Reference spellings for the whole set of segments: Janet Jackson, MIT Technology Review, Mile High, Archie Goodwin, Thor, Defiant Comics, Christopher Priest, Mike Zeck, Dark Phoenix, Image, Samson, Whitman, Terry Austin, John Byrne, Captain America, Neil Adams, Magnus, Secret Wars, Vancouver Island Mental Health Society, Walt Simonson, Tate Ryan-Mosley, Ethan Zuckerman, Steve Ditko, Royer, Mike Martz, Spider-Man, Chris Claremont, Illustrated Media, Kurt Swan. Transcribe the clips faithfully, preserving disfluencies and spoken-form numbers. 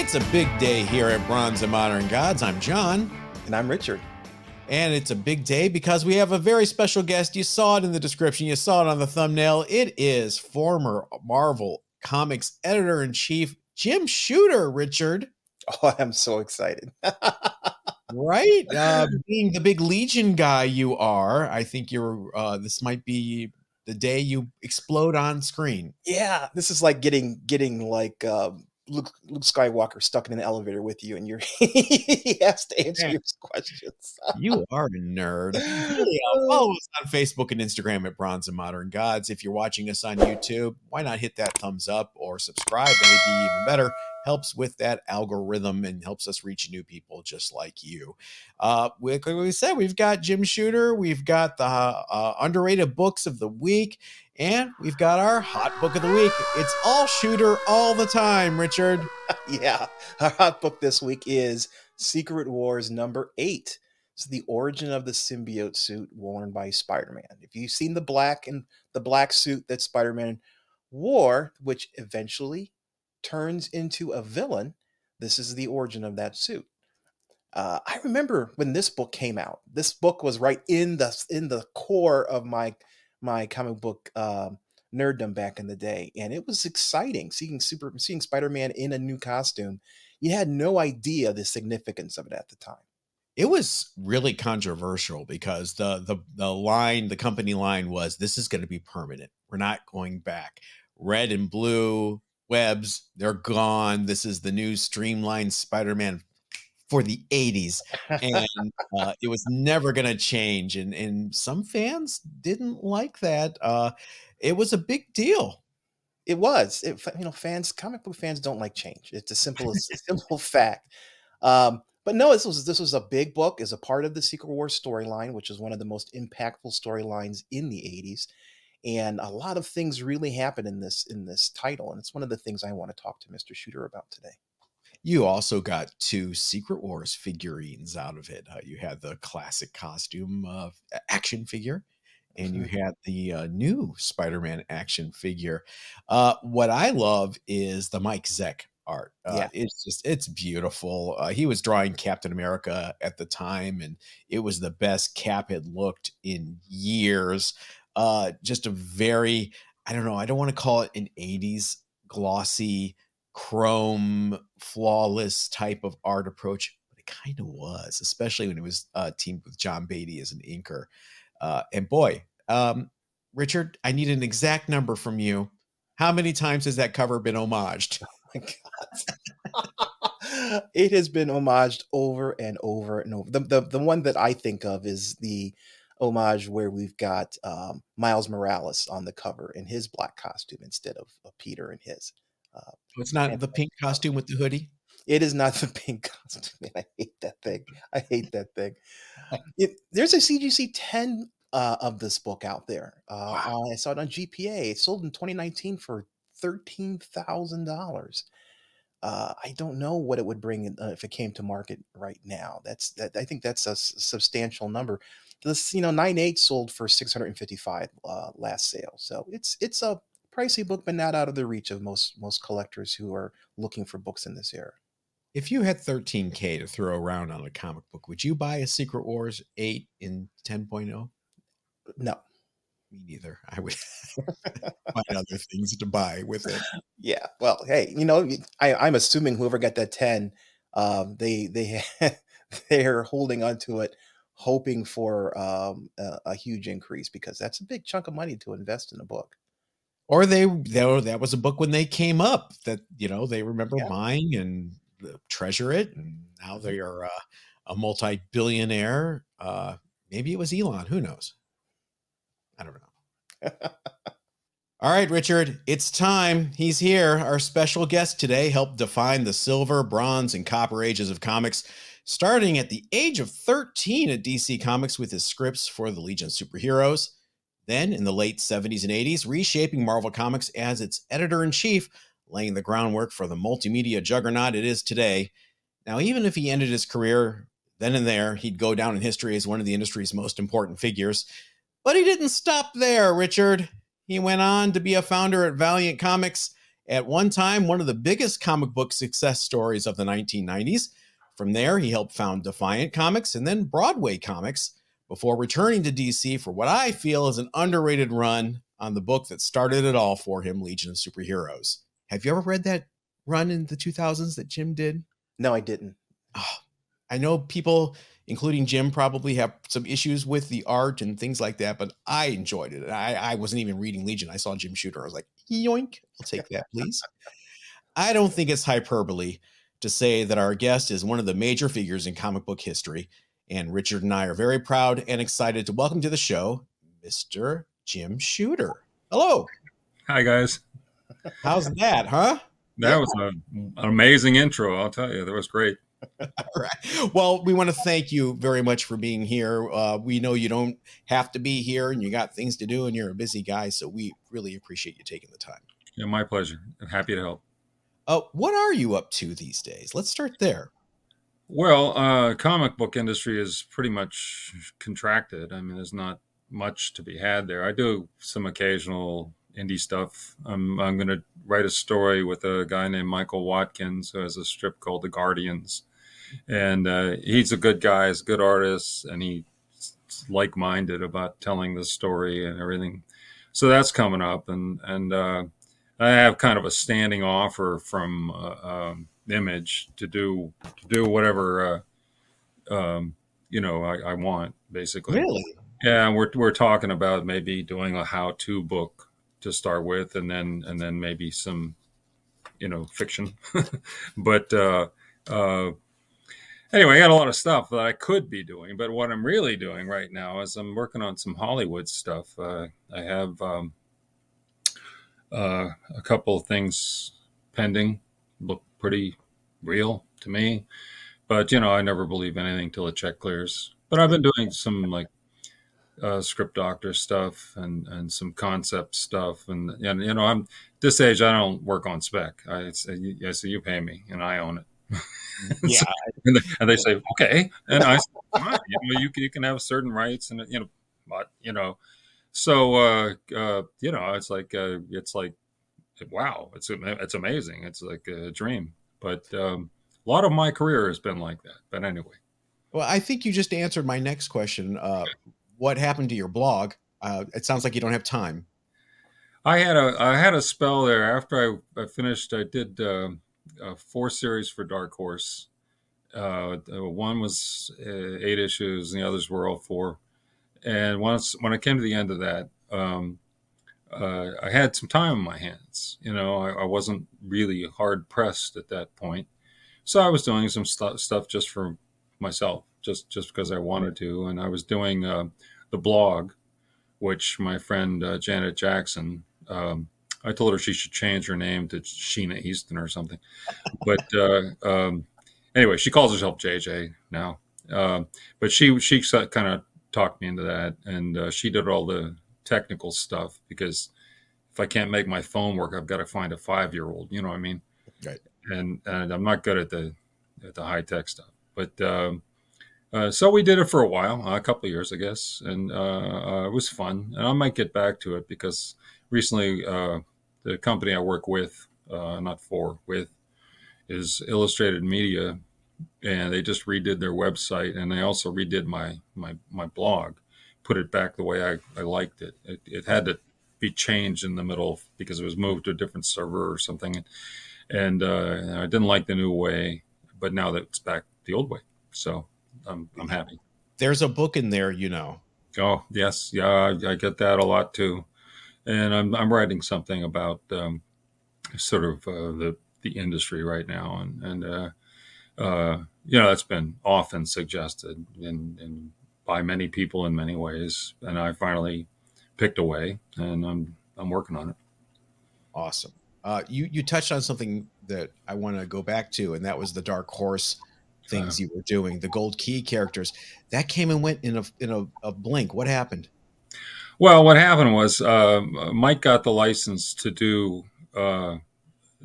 It's a big day here at Bronze and Modern Gods. I'm John. And I'm Richard. And it's a big day because we have a very special guest. You saw it in the description. You saw it on the thumbnail. It is former Marvel Comics editor-in-chief Jim Shooter, Richard. Oh, I'm so excited. Right? Uh, being the big Legion guy you are, I think you're. Uh, this might be the day you explode on screen. Yeah, this is like getting, getting like... Um... Luke, Luke Skywalker stuck in an elevator with you, and you're he has to answer Man. your questions. You are a nerd. Follow us on Facebook and Instagram at Bronze and Modern Gods. If you're watching us on YouTube, why not hit that thumbs up or subscribe? That would be even better. Helps with that algorithm and helps us reach new people just like you. Uh, like we said, we've got Jim Shooter, we've got the uh, underrated books of the week, and we've got our hot book of the week. It's all Shooter all the time, Richard. Yeah, our hot book this week is Secret Wars number eight. It's the origin of the symbiote suit worn by Spider-Man. If you've seen the black and the black suit that Spider-Man wore, which eventually turns into a villain, this is the origin of that suit. Uh, I remember when this book came out. This book was right in the in the core of my my comic book um, nerddom back in the day, and it was exciting seeing super seeing Spider-Man in a new costume. You had no idea the significance of it at the time. It was really controversial because the the the line, the company line was, "This is going to be permanent. We're not going back. Red and blue webs, they're gone. This is the new streamlined Spider-Man for the eighties. And uh, it was never going to change. And, and some fans didn't like that. Uh, it was a big deal. It was. It, you know, fans, comic book fans don't like change. It's a simple, simple fact. Um, but no, this was, this was a big book as a part of the Secret Wars storyline, which is one of the most impactful storylines in the eighties. And a lot of things really happen in this in this title. And it's one of the things I want to talk to Mister Shooter about today. You also got two Secret Wars figurines out of it. Uh, you had the classic costume uh, action figure, and you had the uh, new Spider-Man action figure. Uh, what I love is the Mike Zeck art. Uh, yeah. It's just, it's beautiful. Uh, he was drawing Captain America at the time, and it was the best Cap had looked in years. Uh, just a very, I don't know, I don't want to call it an eighties glossy, chrome, flawless type of art approach, but it kind of was, especially when it was uh, teamed with John Beatty as an inker. Uh, and boy, um, Richard, I need an exact number from you. How many times has that cover been homaged? Oh my God. It has been homaged over and over and over. The, the, the one that I think of is the homage where we've got um, Miles Morales on the cover in his black costume instead of, of Peter in his. Uh, it's not the pink costume with the hoodie? It is not the pink costume. Man, I hate that thing. I hate that thing. It, there's a C G C ten uh, of this book out there. Uh, wow. I saw it on G P A. It sold in twenty nineteen for thirteen thousand dollars. Uh, I don't know what it would bring uh, if it came to market right now. That's that. I think that's a s- substantial number. This, you know, nine eight sold for six hundred fifty-five uh, last sale. So it's it's a pricey book, but not out of the reach of most most collectors who are looking for books in this era. If you had thirteen K to throw around on a comic book, would you buy a Secret Wars eight in ten point oh? No. Me neither. I would find other things to buy with it. Yeah. Well, hey, you know, I, I'm assuming whoever got that ten, um, they they they're holding onto it, hoping for um, a, a huge increase, because that's a big chunk of money to invest in a book. Or they, they that was a book when they came up that, you know, they remember yeah. buying and treasure it, and now they are uh, a multi-billionaire. Uh, maybe it was Elon. Who knows? I don't know. All right, Richard, it's time. He's here. Our special guest today helped define the silver, bronze, and copper ages of comics, starting at the age of thirteen at D C Comics with his scripts for the Legion of Super-Heroes. Then, in the late seventies and eighties, reshaping Marvel Comics as its editor-in-chief, laying the groundwork for the multimedia juggernaut it is today. Now, even if he ended his career then and there, he'd go down in history as one of the industry's most important figures. But he didn't stop there, Richard. He went on to be a founder at Valiant Comics At one time, one of the biggest comic book success stories of the nineteen nineties. From there, he helped found Defiant Comics and then Broadway Comics before returning to D C for what I feel is an underrated run on the book that started it all for him, Legion of Super-Heroes. Have you ever read that run in the two thousands that Jim did? No, I didn't. Oh, I know people, including Jim, probably have some issues with the art and things like that, but I enjoyed it. I, I wasn't even reading Legion. I saw Jim Shooter. I was like, yoink, I'll take that, please. I don't think it's hyperbole to say that our guest is one of the major figures in comic book history, and Richard and I are very proud and excited to welcome to the show, Mister Jim Shooter. Hello. Hi, guys. How's that, huh? That yeah. was a, an amazing intro, I'll tell you. That was great. All right. Well, we want to thank you very much for being here. Uh, we know you don't have to be here, and you got things to do, and you're a busy guy, so we really appreciate you taking the time. Yeah, my pleasure. I'm happy to help. Uh, what are you up to these days? Let's start there. Well, uh, comic book industry is pretty much contracted. I mean, there's not much to be had there. I do some occasional indie stuff. Um, I'm going to write a story with a guy named Michael Watkins, who has a strip called The Guardians. And uh, he's a good guy, he's a good artist, and he's like-minded about telling the story and everything. So that's coming up. And, and uh, I have kind of a standing offer from uh, um, Image to do to do whatever, uh, um, you know, I, I want, basically. Really? Yeah, we're we're talking about maybe doing a how-to book to start with, and then and then maybe some, you know, fiction. But uh, uh, anyway, I got a lot of stuff that I could be doing. But what I'm really doing right now is I'm working on some Hollywood stuff. Uh, I have um, uh, a couple of things pending, look pretty real to me. But, you know, I never believe anything till the check clears. But I've been doing some, like, Uh, script doctor stuff and, and some concept stuff. And, and, you know, I'm this age, I don't work on spec. I say, I say you pay me and I own it. Yeah. So, and, they, and they say, okay. And I say, right, you know, you, you can have certain rights and, you know, but, you know, so, uh, uh, you know, it's like, uh, it's like, wow, it's, it's amazing. It's like a dream. But um, a lot of my career has been like that. But anyway. Well, I think you just answered my next question. Uh, okay. What happened to your blog? Uh, it sounds like you don't have time. I had a I had a spell there after I, I finished. I did uh, uh, four series for Dark Horse. Uh, one was uh, eight issues, and the others were all four. And once when I came to the end of that, um, uh, I had some time on my hands. You know, I, I wasn't really hard pressed at that point, so I was doing some st- stuff just for myself. Just, just because I wanted to, and I was doing uh, the blog, which my friend uh, Janet Jackson. Um, I told her she should change her name to Sheena Easton or something, but uh, um, anyway, she calls herself J J now. Uh, but she she kind of talked me into that, and uh, she did all the technical stuff because if I can't make my phone work, I've got to find a five-year-old. You know what I mean? Right. And and I'm not good at the at the high-tech stuff, but. Um, Uh, so we did it for a while, a couple of years, I guess, and uh, uh, it was fun. And I might get back to it because recently uh, the company I work with, uh, not for, with, is Illustrated Media, and they just redid their website, and they also redid my my, my blog, put it back the way I, I liked it. it. It had to be changed in the middle because it was moved to a different server or something, and uh, I didn't like the new way, but now that it's back the old way, so... I'm, I'm happy. There's a book in there, you know. Oh, yes. Yeah, I, I get that a lot, too. And I'm I'm writing something about um, sort of uh, the, the industry right now. And, and uh, uh, you know, that's been often suggested in, in, by many people in many ways. And I finally picked a way, and I'm I'm working on it. Awesome. Uh, you, you touched on something that I want to go back to, and that was the Dark Horse things you were doing, the Gold Key characters that came and went in a in a, a blink. What happened? Well, what happened was uh, Mike got the license to do uh,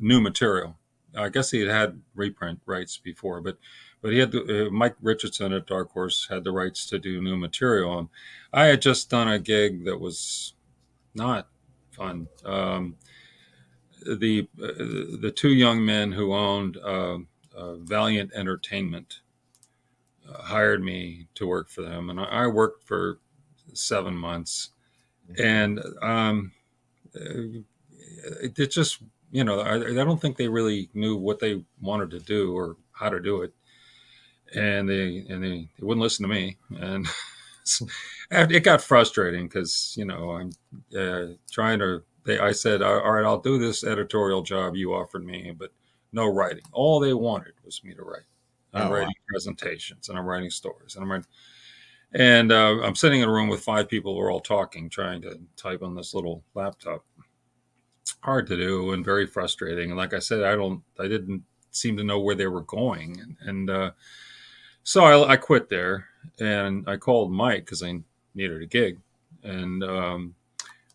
new material. I guess he had had reprint rights before, but but he had to, uh, Mike Richardson at Dark Horse had the rights to do new material. And I had just done a gig that was not fun. Um, the uh, the two young men who owned uh, uh, Valiant Entertainment uh, hired me to work for them, and I, I worked for seven months. And um, it, it just, you know, I, I don't think they really knew what they wanted to do or how to do it, and they and they, they wouldn't listen to me, and it got frustrating because, you know, I'm uh, trying to. They, I said, all right, I'll do this editorial job you offered me, but no writing. All they wanted was me to write. I'm oh, writing wow. presentations, and I'm writing stories, and I'm writing. And uh, I'm sitting in a room with five people who are all talking, trying to type on this little laptop. Hard to do and very frustrating. And like I said, I don't, I didn't seem to know where they were going. And, and uh, so I, I quit there, and I called Mike because I needed a gig. And um,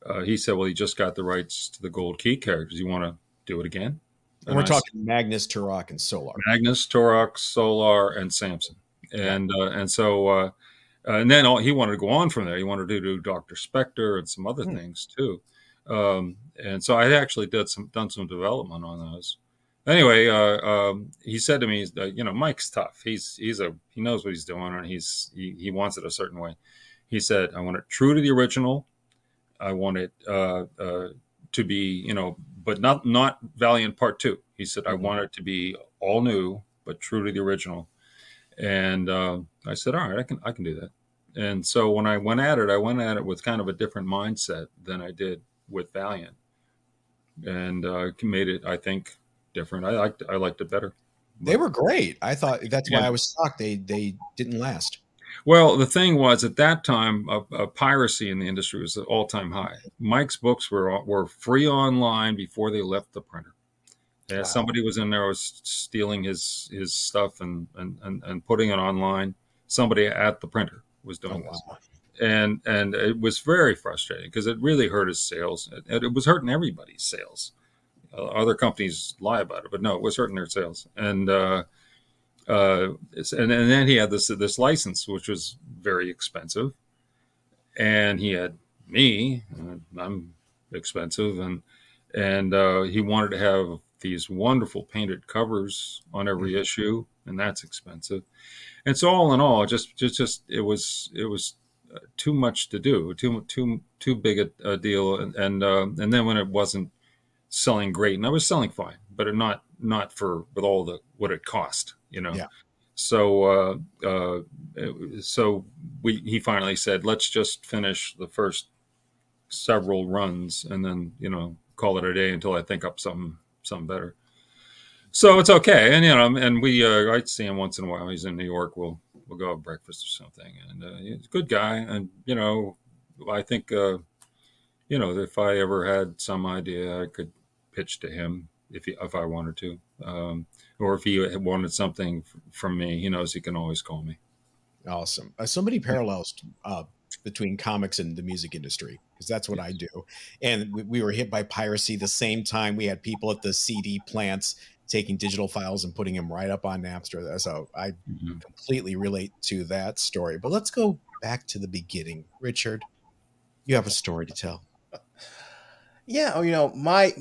uh, he said, well, he just got the rights to the Gold Key characters. You want to do it again? And, and we're I talking said, Magnus, Turok, and Solar. Magnus, Turok, Solar, and Samson. And, uh, and so... Uh, Uh, and then all, he wanted to go on from there. He wanted to do, do Doctor Spectre and some other hmm. things too. Um, and so I actually did some done some development on those. Anyway, uh, um, he said to me, uh, "You know, Mike's tough. He's he's a he knows what he's doing, and he's he, he wants it a certain way." He said, "I want it true to the original. I want it uh, uh, to be, you know, but not not Valiant Part Two." He said, mm-hmm. "I want it to be all new, but true to the original." And uh, I said, all right, I can I can do that. And so when I went at it, I went at it with kind of a different mindset than I did with Valiant, and uh, made it, I think, different. I liked I liked it better. They were great. I thought that's yeah. why I was shocked they they didn't last. Well, the thing was at that time, uh, uh, piracy in the industry was at all time high. Mike's books were were free online before they left the printer. Yeah, somebody was in there was stealing his his stuff and, and, and, and putting it online. Somebody at the printer was doing oh, this, wow. and and it was very frustrating because it really hurt his sales. It, it was hurting everybody's sales. Uh, other companies lie about it, but no, it was hurting their sales. And uh, uh, and and then he had this this license, which was very expensive, and he had me. And I'm expensive, and and uh, he wanted to have these wonderful painted covers on every issue, and that's expensive. And so all in all, just, just, just, it was, it was too much to do, too, too, too big a, a deal. And, and, uh, and then when it wasn't selling great, and I was selling fine, but not, not for, with all the, what it cost, you know? Yeah. So, uh, uh, so we, he finally said, let's just finish the first several runs and then, you know, call it a day until I think up something. Something better. So it's okay. And, you know, and we, uh, I'd see him once in a while. He's in New York. We'll, we'll go have breakfast or something. And, uh, he's a good guy. And, you know, I think, uh, you know, if I ever had some idea, I could pitch to him if he, if I wanted to, um, or if he wanted something from me, he knows he can always call me. Awesome. Uh, so many parallels, uh, between comics and the music industry, because that's what I do. And we, we were hit by piracy the same time. We had people at the C D plants taking digital files and putting them right up on Napster. So I mm-hmm. completely relate to that story. But let's go back to the beginning. Richard, you have a story to tell. Yeah. Oh, you know, my,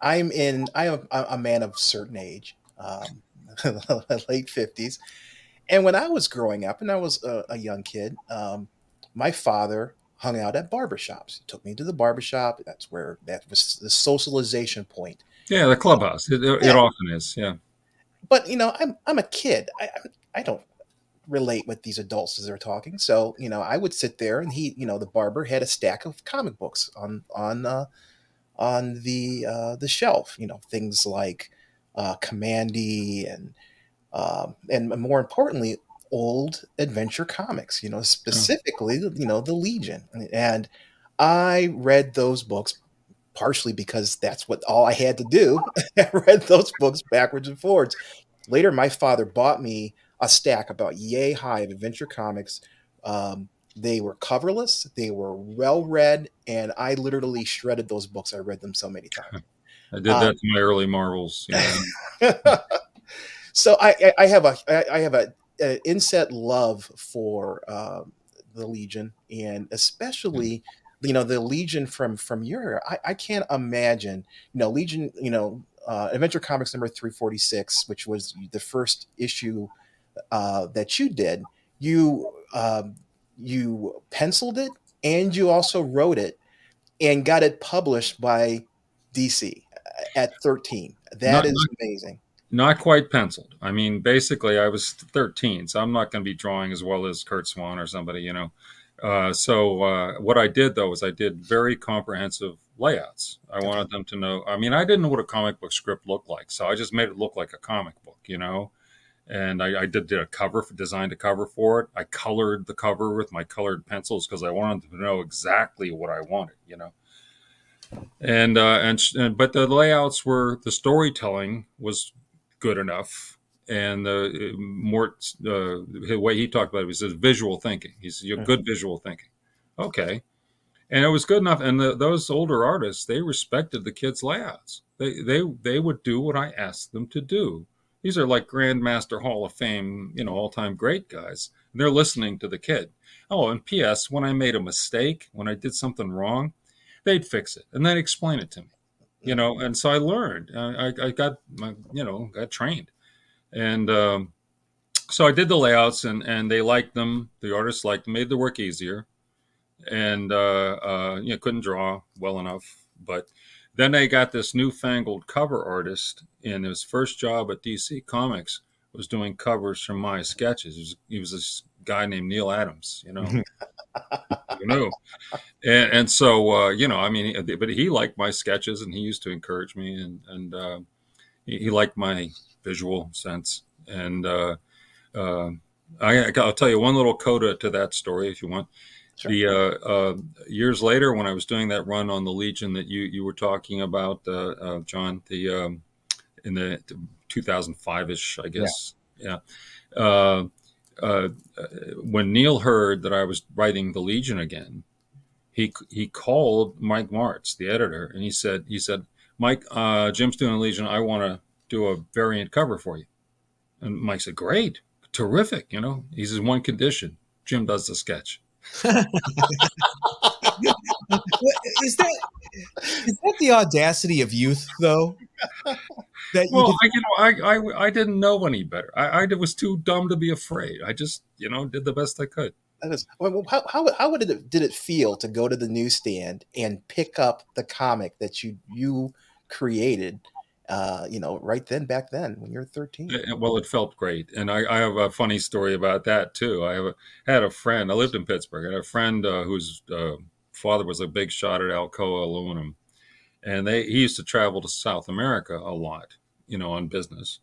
I'm in, I am a, a man of certain age, um, late fifties. And when I was growing up and I was a, a young kid, um, my father hung out at barbershops. He took me to the barbershop. That's where that was the socialization point. Yeah, the clubhouse. It, it yeah. often is. Yeah. But you know, I'm I'm a kid. I I don't relate with these adults as they're talking. So you know, I would sit there, and he, you know, the barber had a stack of comic books on on uh, on the uh, the shelf. You know, things like uh, Commandy and uh, and more importantly, old adventure comics, you know, specifically, you know, the Legion. And I read those books partially because that's what all I had to do. I read those books backwards and forwards. Later, my father bought me a stack about yay high of adventure comics. Um, they were coverless. They were well read. And I literally shredded those books. I read them so many times. I did um, that to my early Marvels. You know? So I, I have a, I have a, Uh, inset love for uh, the Legion, and especially you know, the Legion from from Europe. I, I can't imagine, you know, Legion, you know, uh, Adventure Comics number three forty-six, which was the first issue uh, that you did. You uh, you penciled it and you also wrote it and got it published by D C at thirteen. That not, is not, amazing. Not quite penciled. I mean, basically I was thirteen, so I'm not going to be drawing as well as Kurt Swan or somebody, you know. Uh, so uh, what I did, though, is I did very comprehensive layouts. I wanted them to know. I mean, I didn't know what a comic book script looked like, so I just made it look like a comic book, you know. And I, I did, did a cover, for, designed a cover for it. I colored the cover with my colored pencils because I wanted them to know exactly what I wanted, you know. And, uh, and and but the layouts were, the storytelling was good enough. And the more uh, the way he talked about it was his visual thinking. He's your good visual thinking. Okay. And it was good enough. And the, those older artists, they respected the kids' layouts. They, they, they would do what I asked them to do. These are like Grandmaster Hall of Fame, you know, all-time great guys. And they're listening to the kid. Oh, and P S, when I made a mistake, when I did something wrong, they'd fix it. And they'd explain it to me, you know. And so I learned. I, I got, my, you know, got trained. And um, so I did the layouts, and, and they liked them. The artists liked them, made the work easier, and uh, uh, you know, couldn't draw well enough. But then they got this newfangled cover artist, and his first job at D C Comics was doing covers from my sketches. He was, he was this guy named Neil Adams, you know. You know, and, and so uh, you know, I mean, but he liked my sketches, and he used to encourage me, and and uh, he, he liked my visual sense. And uh, uh, I, I'll tell you one little coda to that story if you want. Sure. The uh, uh, years later, when I was doing that run on the Legion that you, you were talking about, uh, uh, John, the um, in the two thousand five-ish, I guess. Yeah. yeah. Uh, uh, when Neil heard that I was writing the Legion again, he he called Mike Martz, the editor, and he said he said, Mike, uh, Jim's doing the Legion. I want to do a variant cover for you. And Mike said, great, terrific. You know, he says, one condition, Jim does the sketch. is that is that the audacity of youth, though? That well, you, I, you know, I, I I didn't know any better. I, I was too dumb to be afraid. I just, you know, did the best I could. That is, well, how how how would it did it feel to go to the newsstand and pick up the comic that you you created? Uh, you know, right then, back then, when you're thirteen. Well, it felt great. And I, I have a funny story about that, too. I have a, had a friend. I lived in Pittsburgh. I had a friend uh, whose uh, father was a big shot at Alcoa Aluminum. And they he used to travel to South America a lot, you know, on business.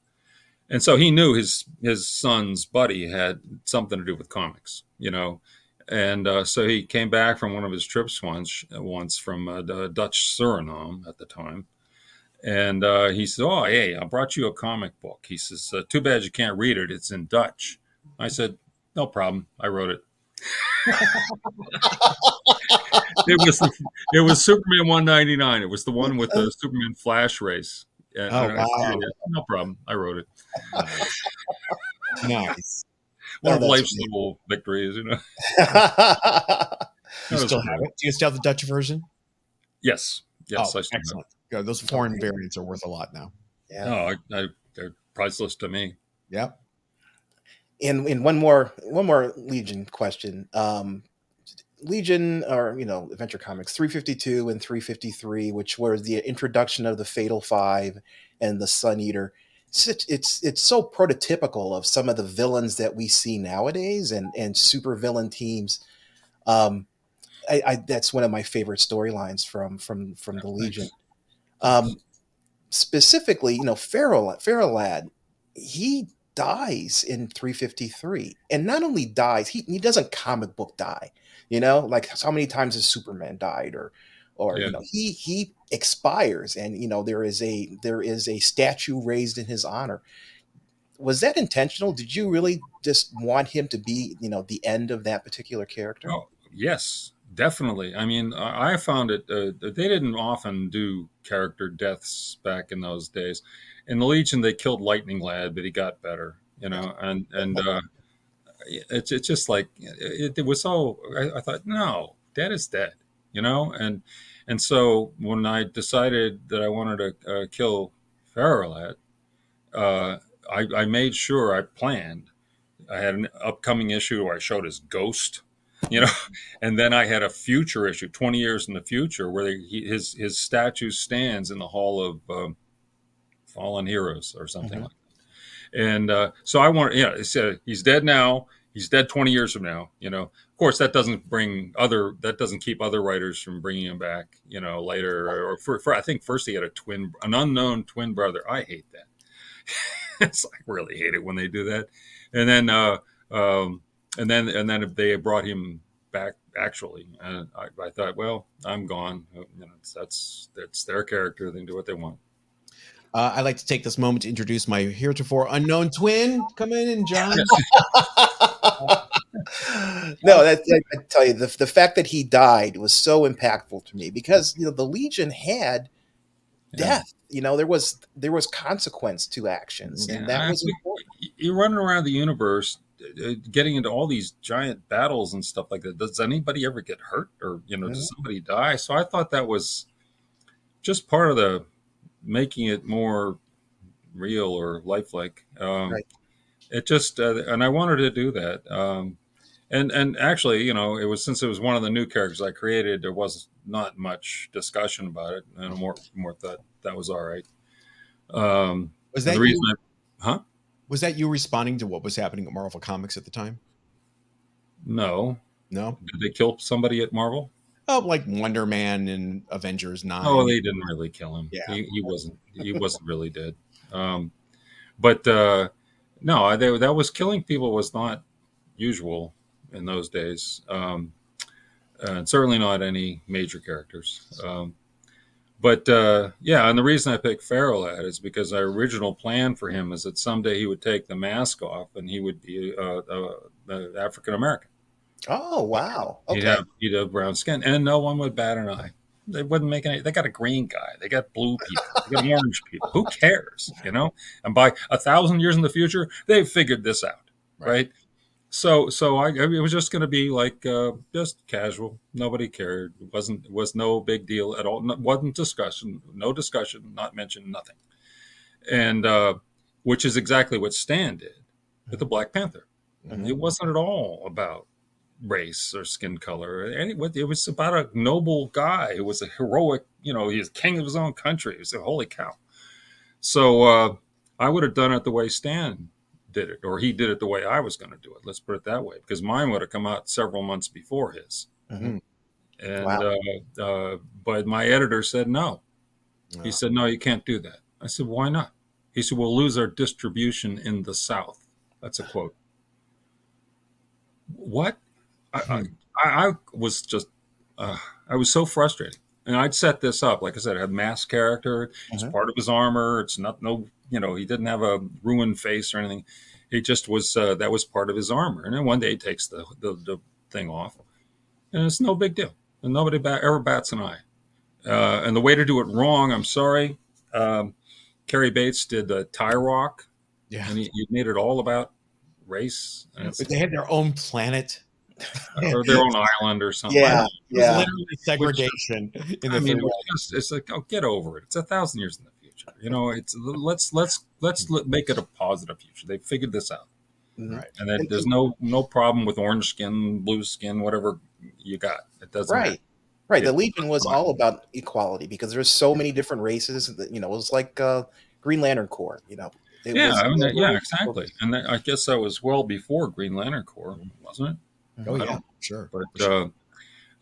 And so he knew his, his son's buddy had something to do with comics, you know. And uh, so he came back from one of his trips once, once from uh, the Dutch Suriname at the time. And uh, he said, oh, hey, I brought you a comic book. He says, uh, too bad you can't read it. It's in Dutch. I said, no problem. I wrote it. it was the, it was Superman one ninety-nine. It was the one with the Superman Flash race. And, oh, and wow. I said, no problem. I wrote it. Nice. One no, of life's little victories, you know. You still have it? Do you still have the Dutch version? Yes. Yes, oh, I still excellent. Have it. God, those foreign variants are worth a lot now. Yeah, no, I, I, they're priceless to me. Yep. And and one more one more Legion question. Um, Legion, or you know, Adventure Comics three fifty-two and three fifty-three, which were the introduction of the Fatal Five and the Sun Eater. It's, it's it's so prototypical of some of the villains that we see nowadays and and super villain teams. Um, I, I that's one of my favorite storylines from from from the Legion. Um, specifically, you know, Ferro, Ferro Lad, he dies in three fifty-three, and not only dies, he, he doesn't comic book die, you know, like how many times has Superman died or, or, yeah. you know, he, he expires and, you know, there is a, there is a statue raised in his honor. Was that intentional? Did you really just want him to be, you know, the end of that particular character? Oh, yes. Definitely. I mean, I found it, uh, they didn't often do character deaths back in those days. In the Legion, they killed Lightning Lad, but he got better, you know, and, and uh, it's, it's just like, it, it was so, I, I thought, no, Dad is dead. you know? And and so when I decided that I wanted to uh, kill Ferro Lad, uh, I, I made sure I planned. I had an upcoming issue where I showed his ghost, you know, and then I had a future issue, twenty years in the future, where he, his his statue stands in the Hall of um, Fallen Heroes or something mm-hmm. like that. And uh, so I want, yeah, it said he's dead now. He's dead twenty years from now, you know. Of course, that doesn't bring other, that doesn't keep other writers from bringing him back, you know, later. Or for, for I think first he had a twin, an unknown twin brother. I hate that. It's like, really hate it when they do that. And then, uh, um, and then, and then if they brought him back actually. And I, I thought, well, I'm gone. You know, that's that's their character. They can do what they want. Uh, I'd like to take this moment to introduce my heretofore unknown twin. Come in, and John. No, that's, I tell you, the the fact that he died was so impactful to me because, you know, the Legion had death. Yeah. You know, there was there was consequence to actions, and yeah, that I was important. You're running around the universe, getting into all these giant battles and stuff like that. Does anybody ever get hurt, or, you know, mm-hmm. does somebody die? So I thought that was just part of the making it more real or lifelike. Um, right. It just, uh, and I wanted to do that. Um, and, and actually, you know, it was, since it was one of the new characters I created, there was not much discussion about it. And more, more thought that was all right. Um, was that, the reason you, I, huh? Was that you responding to what was happening at Marvel Comics at the time? No, no. Did they kill somebody at Marvel? Oh, like Wonder Man and Avengers nine. Oh, they didn't really kill him. Yeah. He, he wasn't. He wasn't really dead. Um, but uh, no, they, that was killing people was not usual in those days, um, and certainly not any major characters. Um, but uh, yeah, and the reason I picked Ferro Lad is because our original plan for him is that someday he would take the mask off and he would be uh, uh, African American. Oh, wow. Okay. He'd have, he'd have brown skin, and no one would bat an eye. They wouldn't make any. They got a green guy. They got blue people. They got orange people. Who cares, you know? And by a thousand years in the future, they've figured this out, right? right? So so I, I mean, it was just going to be like uh, just casual. Nobody cared. It wasn't, it was no big deal at all. No, wasn't discussion. No discussion, not mentioned, nothing. And uh, which is exactly what Stan did with the Black Panther. Mm-hmm. It wasn't at all about race or skin color. It was about a noble guy who was a heroic, you know, he was king of his own country. He was a holy cow. So uh, I would have done it the way Stan did it, or he did it the way I was going to do it. Let's put it that way, because mine would have come out several months before his. Mm-hmm. And wow. uh, uh, but my editor said no. Wow. He said, no, you can't do that. I said, why not? He said, we'll lose our distribution in the South. That's a quote. What? I, I, I was just, uh, I was so frustrated, and I'd set this up. Like I said, I had masked character. It's uh-huh. part of his armor. It's not no, you know, he didn't have a ruined face or anything. He just was, uh, that was part of his armor. And then one day he takes the, the, the thing off, and it's no big deal. And nobody bat, ever bats an eye. Uh, and the way to do it wrong, I'm sorry. Um, Carrie Bates did the Turok. Yeah. And he, he made it all about race. And but they had their own planet. Or their own island or something. Yeah, yeah. Literally segregation. Which, in the I mean, it's, just, it's like, oh, get over it. It's a thousand years in the future. You know, it's let's let's let's make it a positive future. They figured this out, right? And that there's no no problem with orange skin, blue skin, whatever you got. It doesn't right, matter. Right. It, the Legion was all about equality because there's so many different races. That, you know, it was like uh, Green Lantern Corps. You know. It yeah, was, I mean, that, yeah, exactly. And that, I guess that was well before Green Lantern Corps, wasn't it? Oh yeah, sure. But uh,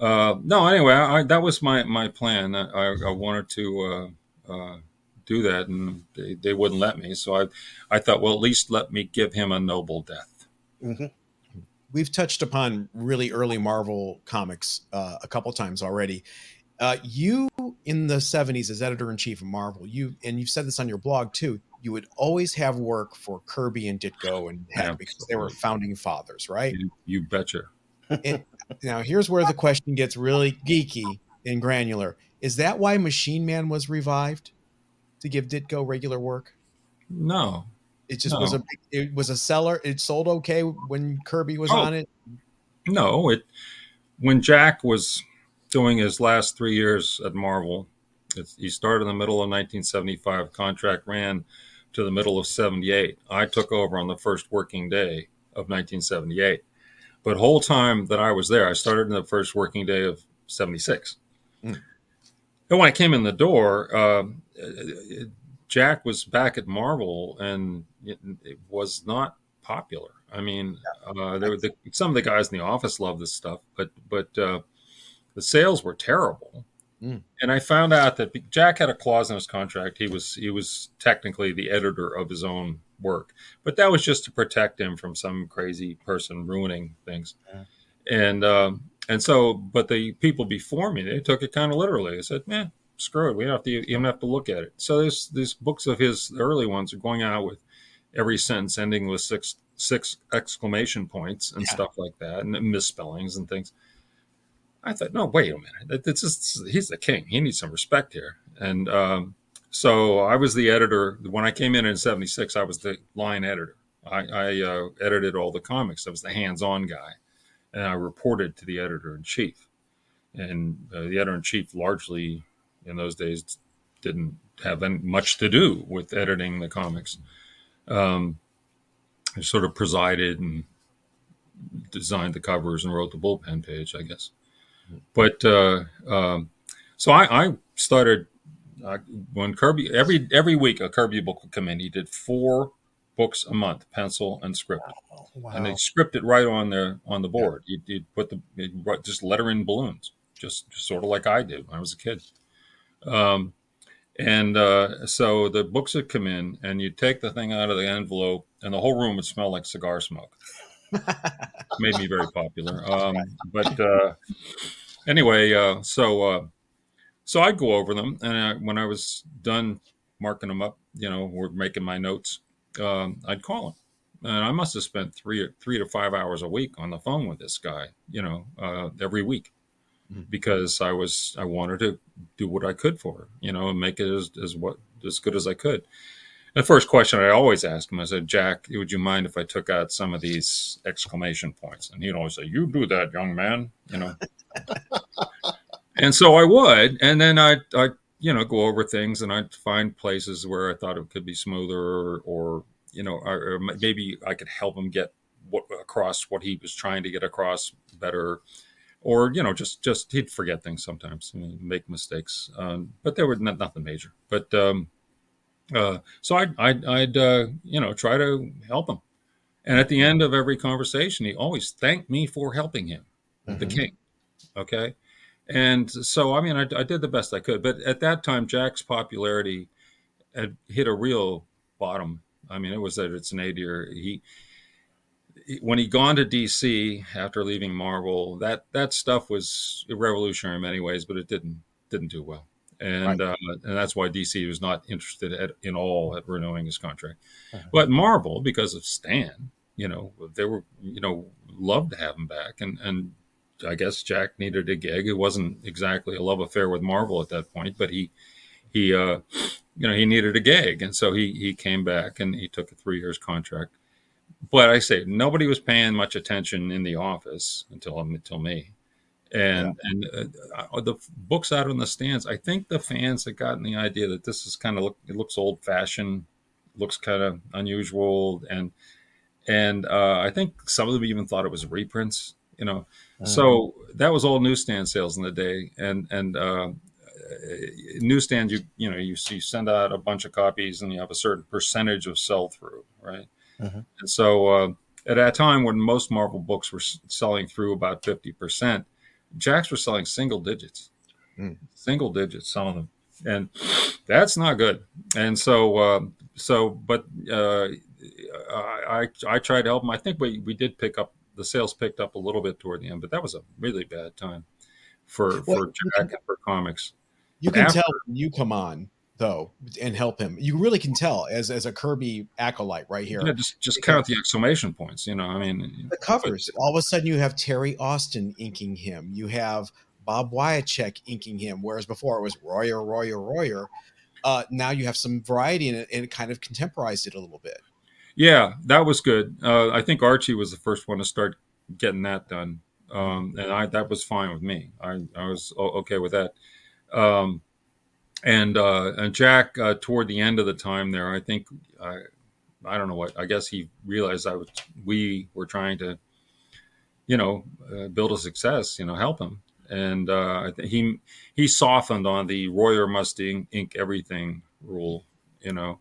uh, no, anyway, I, that was my, my plan. I, I wanted to uh, uh, do that, and they, they wouldn't let me. So I I thought, well, at least let me give him a noble death. Mm-hmm. We've touched upon really early Marvel comics uh, a couple times already. Uh, you in the seventies as editor in chief of Marvel, you and you've said this on your blog too. You would always have work for Kirby and Ditko and Heck because they were founding fathers, right? You, you betcha. And now, here's where the question gets really geeky and granular. Is that why Machine Man was revived, to give Ditko regular work? No. It just no. was a it was a seller. It sold okay when Kirby was oh, on it? No. It when Jack was doing his last three years at Marvel. It's, he started in the middle of nineteen seventy-five. Contract ran to the middle of seventy-eight. I took over on the first working day of nineteen seventy-eight. But whole time that I was there, I started in the first working day of seventy-six. Mm. And when I came in the door, uh, Jack was back at Marvel, and it, it was not popular. I mean, uh, there were the, some of the guys in the office loved this stuff, but but uh, the sales were terrible. Mm. And I found out that Jack had a clause in his contract. He was he was technically the editor of his own work, but that was just to protect him from some crazy person ruining things. Yeah. And um, and so, but the people before me, they took it kind of literally. They said, "Man, screw it. We don't have to even have to look at it." So there's these books of his, the early ones, are going out with every sentence ending with six six exclamation points and yeah. stuff like that, and misspellings and things. I thought, no, wait a minute. It's just, he's the king. He needs some respect here. And um, so I was the editor. When I came in in seventy-six, I was the line editor. I, I uh, edited all the comics. I was the hands-on guy. And I reported to the editor-in-chief. And uh, the editor-in-chief largely, in those days, didn't have any, much to do with editing the comics. Um, I sort of presided and designed the covers and wrote the bullpen page, I guess. But uh, um, so I, I started uh, when Kirby every every week a Kirby book would come in. He did four books a month, pencil and scripted, wow. Wow. And they scripted right on the on the board. Yeah. You'd, you'd put the you'd just letter in balloons, just, just sort of like I did when I was a kid. Um, and uh, so the books would come in, and you'd take the thing out of the envelope, and the whole room would smell like cigar smoke. Made me very popular. Um, but uh, anyway, uh, so uh, so I'd go over them, and I, when I was done marking them up, you know, or making my notes, um, I'd call him, and I must have spent three three to five hours a week on the phone with this guy, you know, uh, every week, mm-hmm. because I was I wanted to do what I could for him, you know, and make it as as what as good as I could. The first question I always asked him, I said, "Jack, would you mind if I took out some of these exclamation points?" And he'd always say, "You do that, young man," you know. And so I would, and then I'd, I'd, you know, go over things, and I'd find places where I thought it could be smoother, or, or you know, or, or maybe I could help him get what, across what he was trying to get across better, or you know, just just he'd forget things sometimes, and make mistakes, um, but there were not, nothing major, but. Um, Uh, so I'd, I'd, I'd uh, you know, try to help him. And at the end of every conversation, he always thanked me for helping him, mm-hmm. the king. Okay. And so, I mean, I, I did the best I could. But at that time, Jack's popularity had hit a real bottom. I mean, it was at its nadir. He, when he'd gone to D C after leaving Marvel, that, that stuff was revolutionary in many ways, but it didn't didn't do well. And right. uh, and that's why D C was not interested at, in all at renewing his contract. Uh-huh. But Marvel, because of Stan, you know, they were, you know, loved to have him back. And, and I guess Jack needed a gig. It wasn't exactly a love affair with Marvel at that point, but he, he uh, you know, he needed a gig. And so he, he came back and he took a three years contract. But I say nobody was paying much attention in the office until until me. And yeah. and uh, the books out on the stands, I think the fans had gotten the idea that this is kind of look, it looks old fashioned, looks kind of unusual, and and uh, I think some of them even thought it was reprints, you know. Uh-huh. So that was all newsstand sales in the day, and and uh, newsstand you you know you you send out a bunch of copies and you have a certain percentage of sell through, right? Uh-huh. And so uh, at that time when most Marvel books were selling through about fifty percent. Jack's were selling single digits, mm. single digits, some of them, and that's not good. And so, uh, so, but uh, I, I tried to help him. I think we, we did pick up the sales picked up a little bit toward the end, but that was a really bad time for well, for Jack can, and for comics. You can After, tell when you come on though and help him. You really can tell as as a Kirby acolyte right here. Yeah, just just count the exclamation points. You know, I mean, the covers. But, all of a sudden, you have Terry Austin inking him. You have Bob Wyacek inking him. Whereas before it was Royer, Royer, Royer. Uh, now you have some variety in it, and it kind of contemporized it a little bit. Yeah, that was good. Uh, I think Archie was the first one to start getting that done. Um, and I, that was fine with me. I, I was okay with that. Um, and, uh, and Jack, uh, toward the end of the time there, I think, I, I don't know what, I guess he realized I was, we were trying to, you know, uh, build a success, you know, help him. And, uh, I think he, he softened on the Royer must ink everything rule, you know,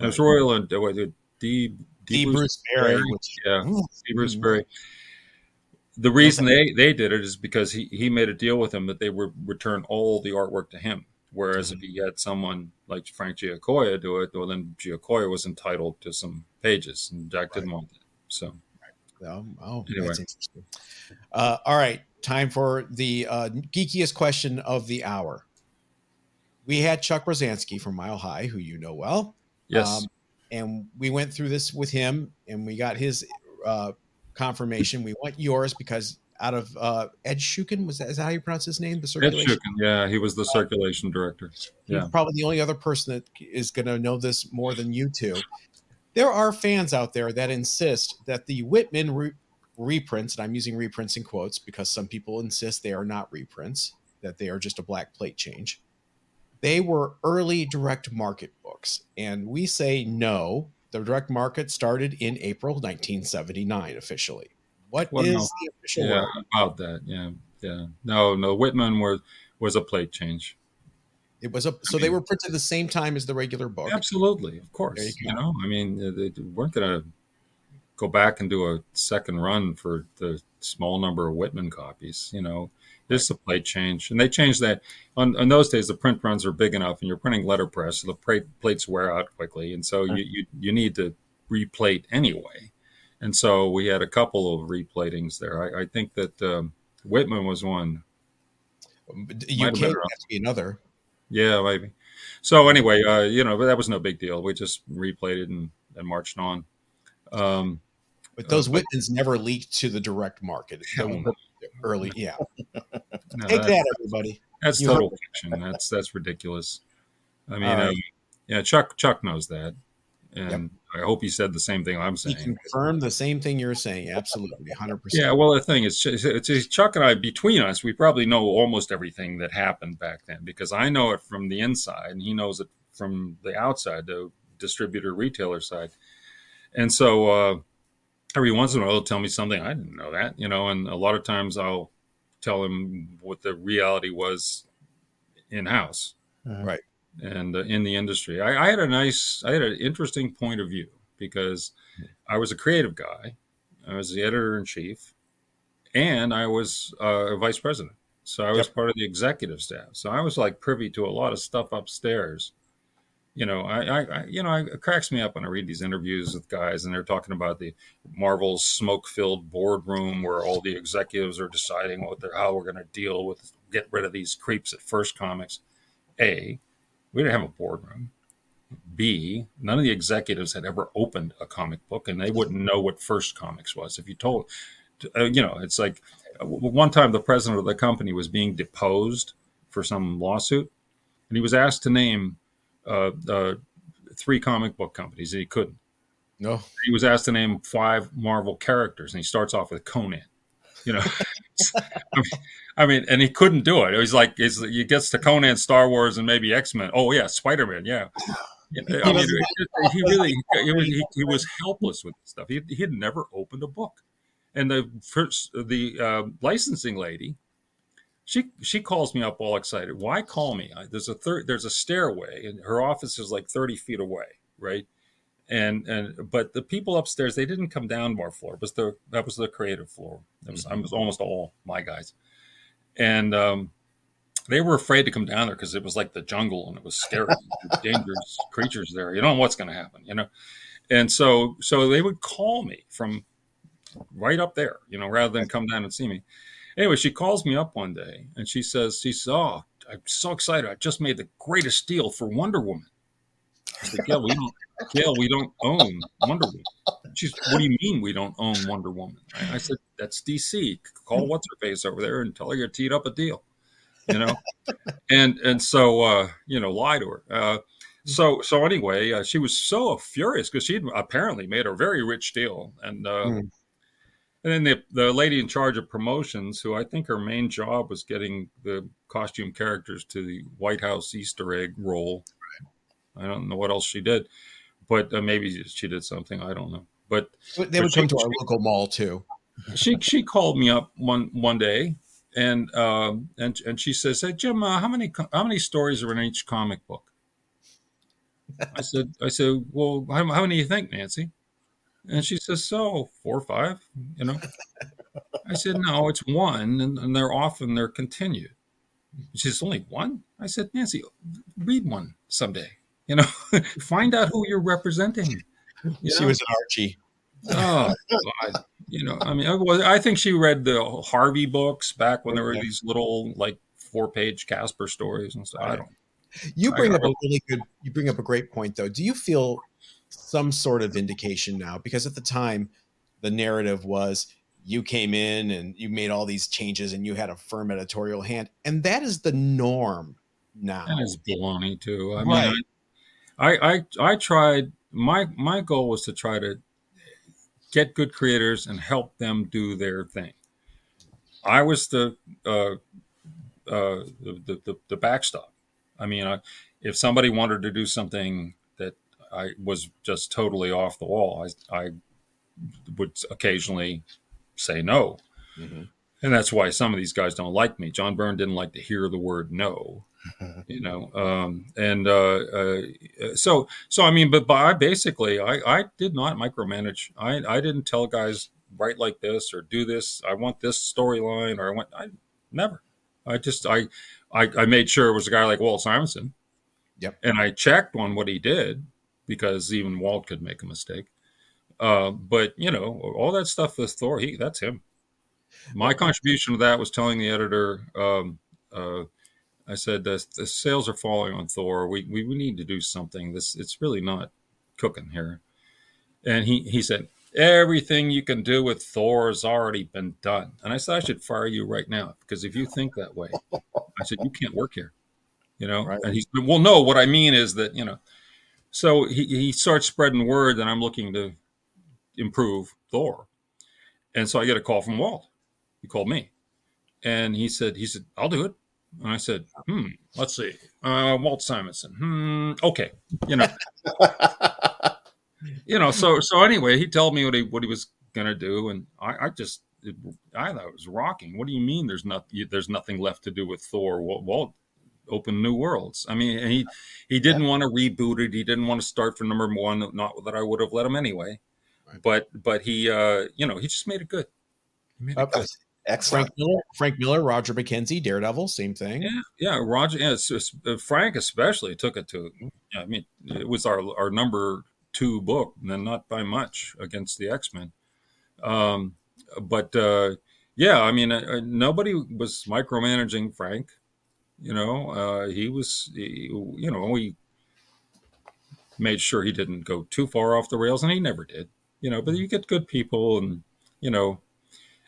and it was Royal and D. D. D. Bruce Barry. Yeah. D. Bruce Barry. The reason they, they did it is because he, he made a deal with them that they would return all the artwork to him. Whereas mm-hmm. if he had someone like Frank Giacoya do it, well, then Giacoya was entitled to some pages, and Jack didn't right. want that. So, right. oh, oh anyway. That's interesting. Uh, all right, time for the uh, geekiest question of the hour. We had Chuck Rozansky from Mile High, who you know well. Yes. Um, and we went through this with him, and we got his uh, confirmation. We want yours because out of uh, Ed Shukin, was that, is that how you pronounce his name? The circulation. Ed Shukin, yeah, he was the uh, circulation director. Yeah, he's probably the only other person that is going to know this more than you two. There are fans out there that insist that the Whitman re- reprints, and I'm using reprints in quotes because some people insist they are not reprints, that they are just a black plate change. They were early direct market books, and we say no. The direct market started in April nineteen seventy-nine officially. What well, is no. the official yeah, word? About that? Yeah, yeah. No, no. Whitman was was a plate change. It was a so I mean, they were printed the same time as the regular book. Absolutely, of course. You, you know, I mean, they weren't going to go back and do a second run for the small number of Whitman copies. You know, this is a plate change, and they changed that. On, on those days, the print runs are big enough, and you're printing letterpress, so the plate, plates wear out quickly, and so you you, you need to replate anyway. And so we had a couple of replatings there. I, I think that um, Whitman was one. U K would have to be another. Yeah, maybe. So anyway, uh, you know, but that was no big deal. We just replated and, and marched on. Um, but those uh, Whitmans but, never leaked to the direct market. Yeah, early, yeah. no, Take that, everybody. That's you total fiction. That's that's ridiculous. I mean, uh, uh, yeah, Chuck Chuck knows that. And yep. I hope he said the same thing I'm saying. He confirmed the same thing you're saying. Absolutely. one hundred percent. Yeah. Well, the thing is, it's, it's Chuck and I, between us, we probably know almost everything that happened back then because I know it from the inside and he knows it from the outside, the distributor retailer side. And so uh, every once in a while, he'll tell me something. I didn't know that, you know, and a lot of times I'll tell him what the reality was in-house. Uh, right. And uh, in the industry, I, I had a nice, I had an interesting point of view because I was a creative guy. I was the editor in chief and I was uh, a vice president. So I was yep. part of the executive staff. So I was like privy to a lot of stuff upstairs. You know, I, I, I you know, I, it cracks me up when I read these interviews with guys and they're talking about the Marvel smoke filled boardroom where all the executives are deciding what they're, how we're going to deal with, get rid of these creeps at First Comics. A, we didn't have a boardroom. B, none of the executives had ever opened a comic book, and they wouldn't know what First Comics was. If you told, uh, you know, it's like uh, one time the president of the company was being deposed for some lawsuit, and he was asked to name uh, uh, three comic book companies, and he couldn't. No. He was asked to name five Marvel characters, and he starts off with Conan. You know, I, mean, I mean, and he couldn't do it. It was like it's, he gets to Conan, Star Wars, and maybe X-Men. Oh yeah, Spider-Man. Yeah, you know, I mean, he, he really he was, he, he was helpless with this stuff. He he had never opened a book, and the first the uh, licensing lady, she she calls me up all excited. Why call me? I, there's a third. There's a stairway, and her office is like thirty feet away, right? And and but the people upstairs, they didn't come down to our floor. It was the that was the creative floor. It was, mm-hmm. it was almost all my guys, and um, they were afraid to come down there because it was like the jungle and it was scary, dangerous creatures there. You don't know what's going to happen, you know. And so so they would call me from right up there, you know, rather than come down and see me. Anyway, she calls me up one day and she says, she says, "Oh, I'm so excited! I just made the greatest deal for Wonder Woman." I said, "Yeah, we don't." Gail, we don't own Wonder Woman. She's, what do you mean we don't own Wonder Woman? I, I said, that's D C. Call what's her face over there and tell her you teed up a deal, you know. and and so uh, you know, lie to her. Uh, so so anyway, uh, she was so furious because she apparently made a very rich deal, and uh, mm. And then the the lady in charge of promotions, who I think her main job was getting the costume characters to the White House Easter egg roll. Right. I don't know what else she did, but uh, maybe she did something. I don't know. But they would come to our local mall too. she she called me up one one day, and um, and and she says, "Hey Jim, uh, how many how many stories are in each comic book?" I said, "I said, well, how, how many do you think, Nancy?" And she says, so four or five, you know. I said, no, it's one, and, and they're often they're continued. She says, only one? I said, Nancy, read one someday, you know. Find out who you're representing. You she know? was Archie. Oh, God. You know, I mean, I, was, I think she read the Harvey books back when there were these little, like, four-page Casper stories and stuff. I don't. You bring I, up I, a really good. You bring up a great point, though. Do you feel some sort of vindication now? Because at the time, the narrative was you came in and you made all these changes and you had a firm editorial hand. And that is the norm now. That is baloney too. I right. mean, I, I, I tried, my, my goal was to try to get good creators and help them do their thing. I was the, uh, uh, the, the, the backstop. I mean, I, if somebody wanted to do something I was just totally off the wall, I, I would occasionally say no. Mm-hmm. And that's why some of these guys don't like me. John Byrne didn't like to hear the word no, you know? Um, and uh, uh, so, so I mean, but by basically, I, I did not micromanage. I, I didn't tell guys write like this or do this. I want this storyline or I want, I never, I just, I, I, I made sure it was a guy like Walt Simonson. Yep. And I checked on what he did, because even Walt could make a mistake. Uh, but, you know, all that stuff with Thor, he, that's him. My contribution to that was telling the editor, um, uh, I said, the, the sales are falling on Thor. We, we we need to do something. This It's really not cooking here. And he, he said, everything you can do with Thor has already been done. And I said, I should fire you right now, because if you think that way, I said, you can't work here. You know, right. And he said, well, no, what I mean is that, you know. So he, he starts spreading word that I'm looking to improve Thor. And so I get a call from Walt. He called me. And he said, he said, I'll do it. And I said, hmm, let's see. Uh, Walt Simonson. Hmm, okay. You know. you know, so so anyway, he told me what he what he was gonna do, and I, I just it, I thought it was rocking. What do you mean there's not there's nothing left to do with Thor? Walt, Walt open new worlds. I mean, he he didn't yeah. want to reboot it. He didn't want to start from number one. Not that I would have let him anyway, right. but but he uh, you know, he just made it good. Made it uh, good. Excellent. Frank Miller, Frank Miller, Roger McKenzie, Daredevil, same thing. Yeah, yeah. Roger, yeah, it's, it's, uh, Frank especially took it to. I mean, it was our our number two book, and not by much against the X-Men. Um, but uh, yeah, I mean, uh, nobody was micromanaging Frank. You know, uh, he was, he, you know, we made sure he didn't go too far off the rails, and he never did, you know, but you get good people. And, you know,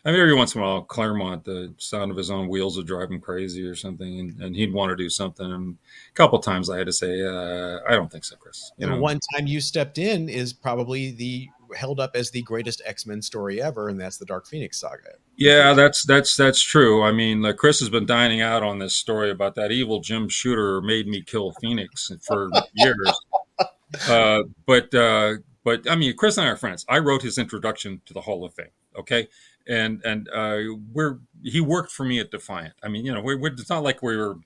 I mean, every once in a while, Claremont, the sound of his own wheels would drive him crazy or something, and, and he'd want to do something. And a couple of times I had to say, uh, I don't think so, Chris. You know? One time you stepped in is probably the held up as the greatest X-Men story ever, and that's the Dark Phoenix saga. Yeah, that's that's that's true. I mean, uh, Chris has been dining out on this story about that evil Jim Shooter made me kill Phoenix for years. Uh, but uh, but I mean, Chris and I are friends. I wrote his introduction to the Hall of Fame. Okay, and and uh, we're he worked for me at Defiant. I mean, you know, we, we're, it's not like we were.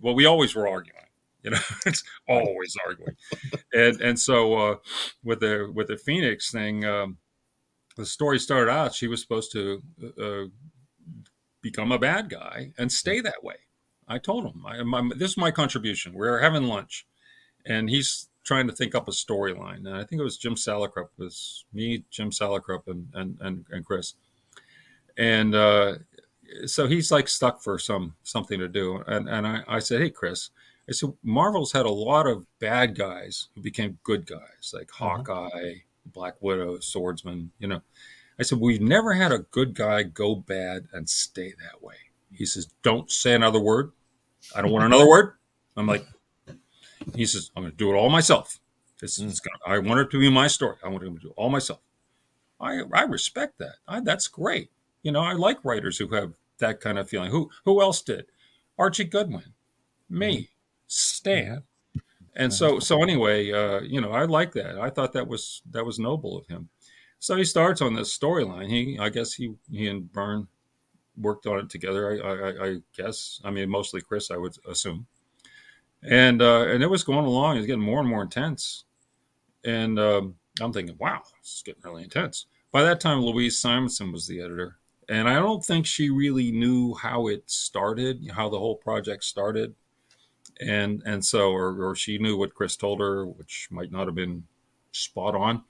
Well, we always were arguing. You know, it's always arguing. And and so uh, with the with the Phoenix thing. Um, The story started out, she was supposed to uh, become a bad guy and stay that way. I told him, I, my, this is my contribution. We're having lunch, and he's trying to think up a storyline. And I think it was Jim Salicrup. It was me, Jim Salicrup, and and, and, and Chris. And uh, so he's like stuck for some something to do. And, and I, I said, hey, Chris, I said, Marvel's had a lot of bad guys who became good guys, like Hawkeye, mm-hmm. Black Widow, Swordsman, you know. I said, we've never had a good guy go bad and stay that way. He says, don't say another word. I don't want another word. I'm like, he says, I'm going to do it all myself. This is gonna, I want it to be my story. I want him to do it all myself. I I respect that. I, that's great. You know, I like writers who have that kind of feeling. Who who else did? Archie Goodwin, me, Stan. And so so anyway, uh, you know, I like that. I thought that was that was noble of him. So he starts on this storyline. He I guess he he and Byrne worked on it together. I, I, I guess. I mean, mostly Chris, I would assume. And uh, and it was going along. It was getting more and more intense. And um, I'm thinking, wow, it's getting really intense. By that time, Louise Simonson was the editor. And I don't think she really knew how it started, how the whole project started. And and so, or, or she knew what Chris told her, which might not have been spot on.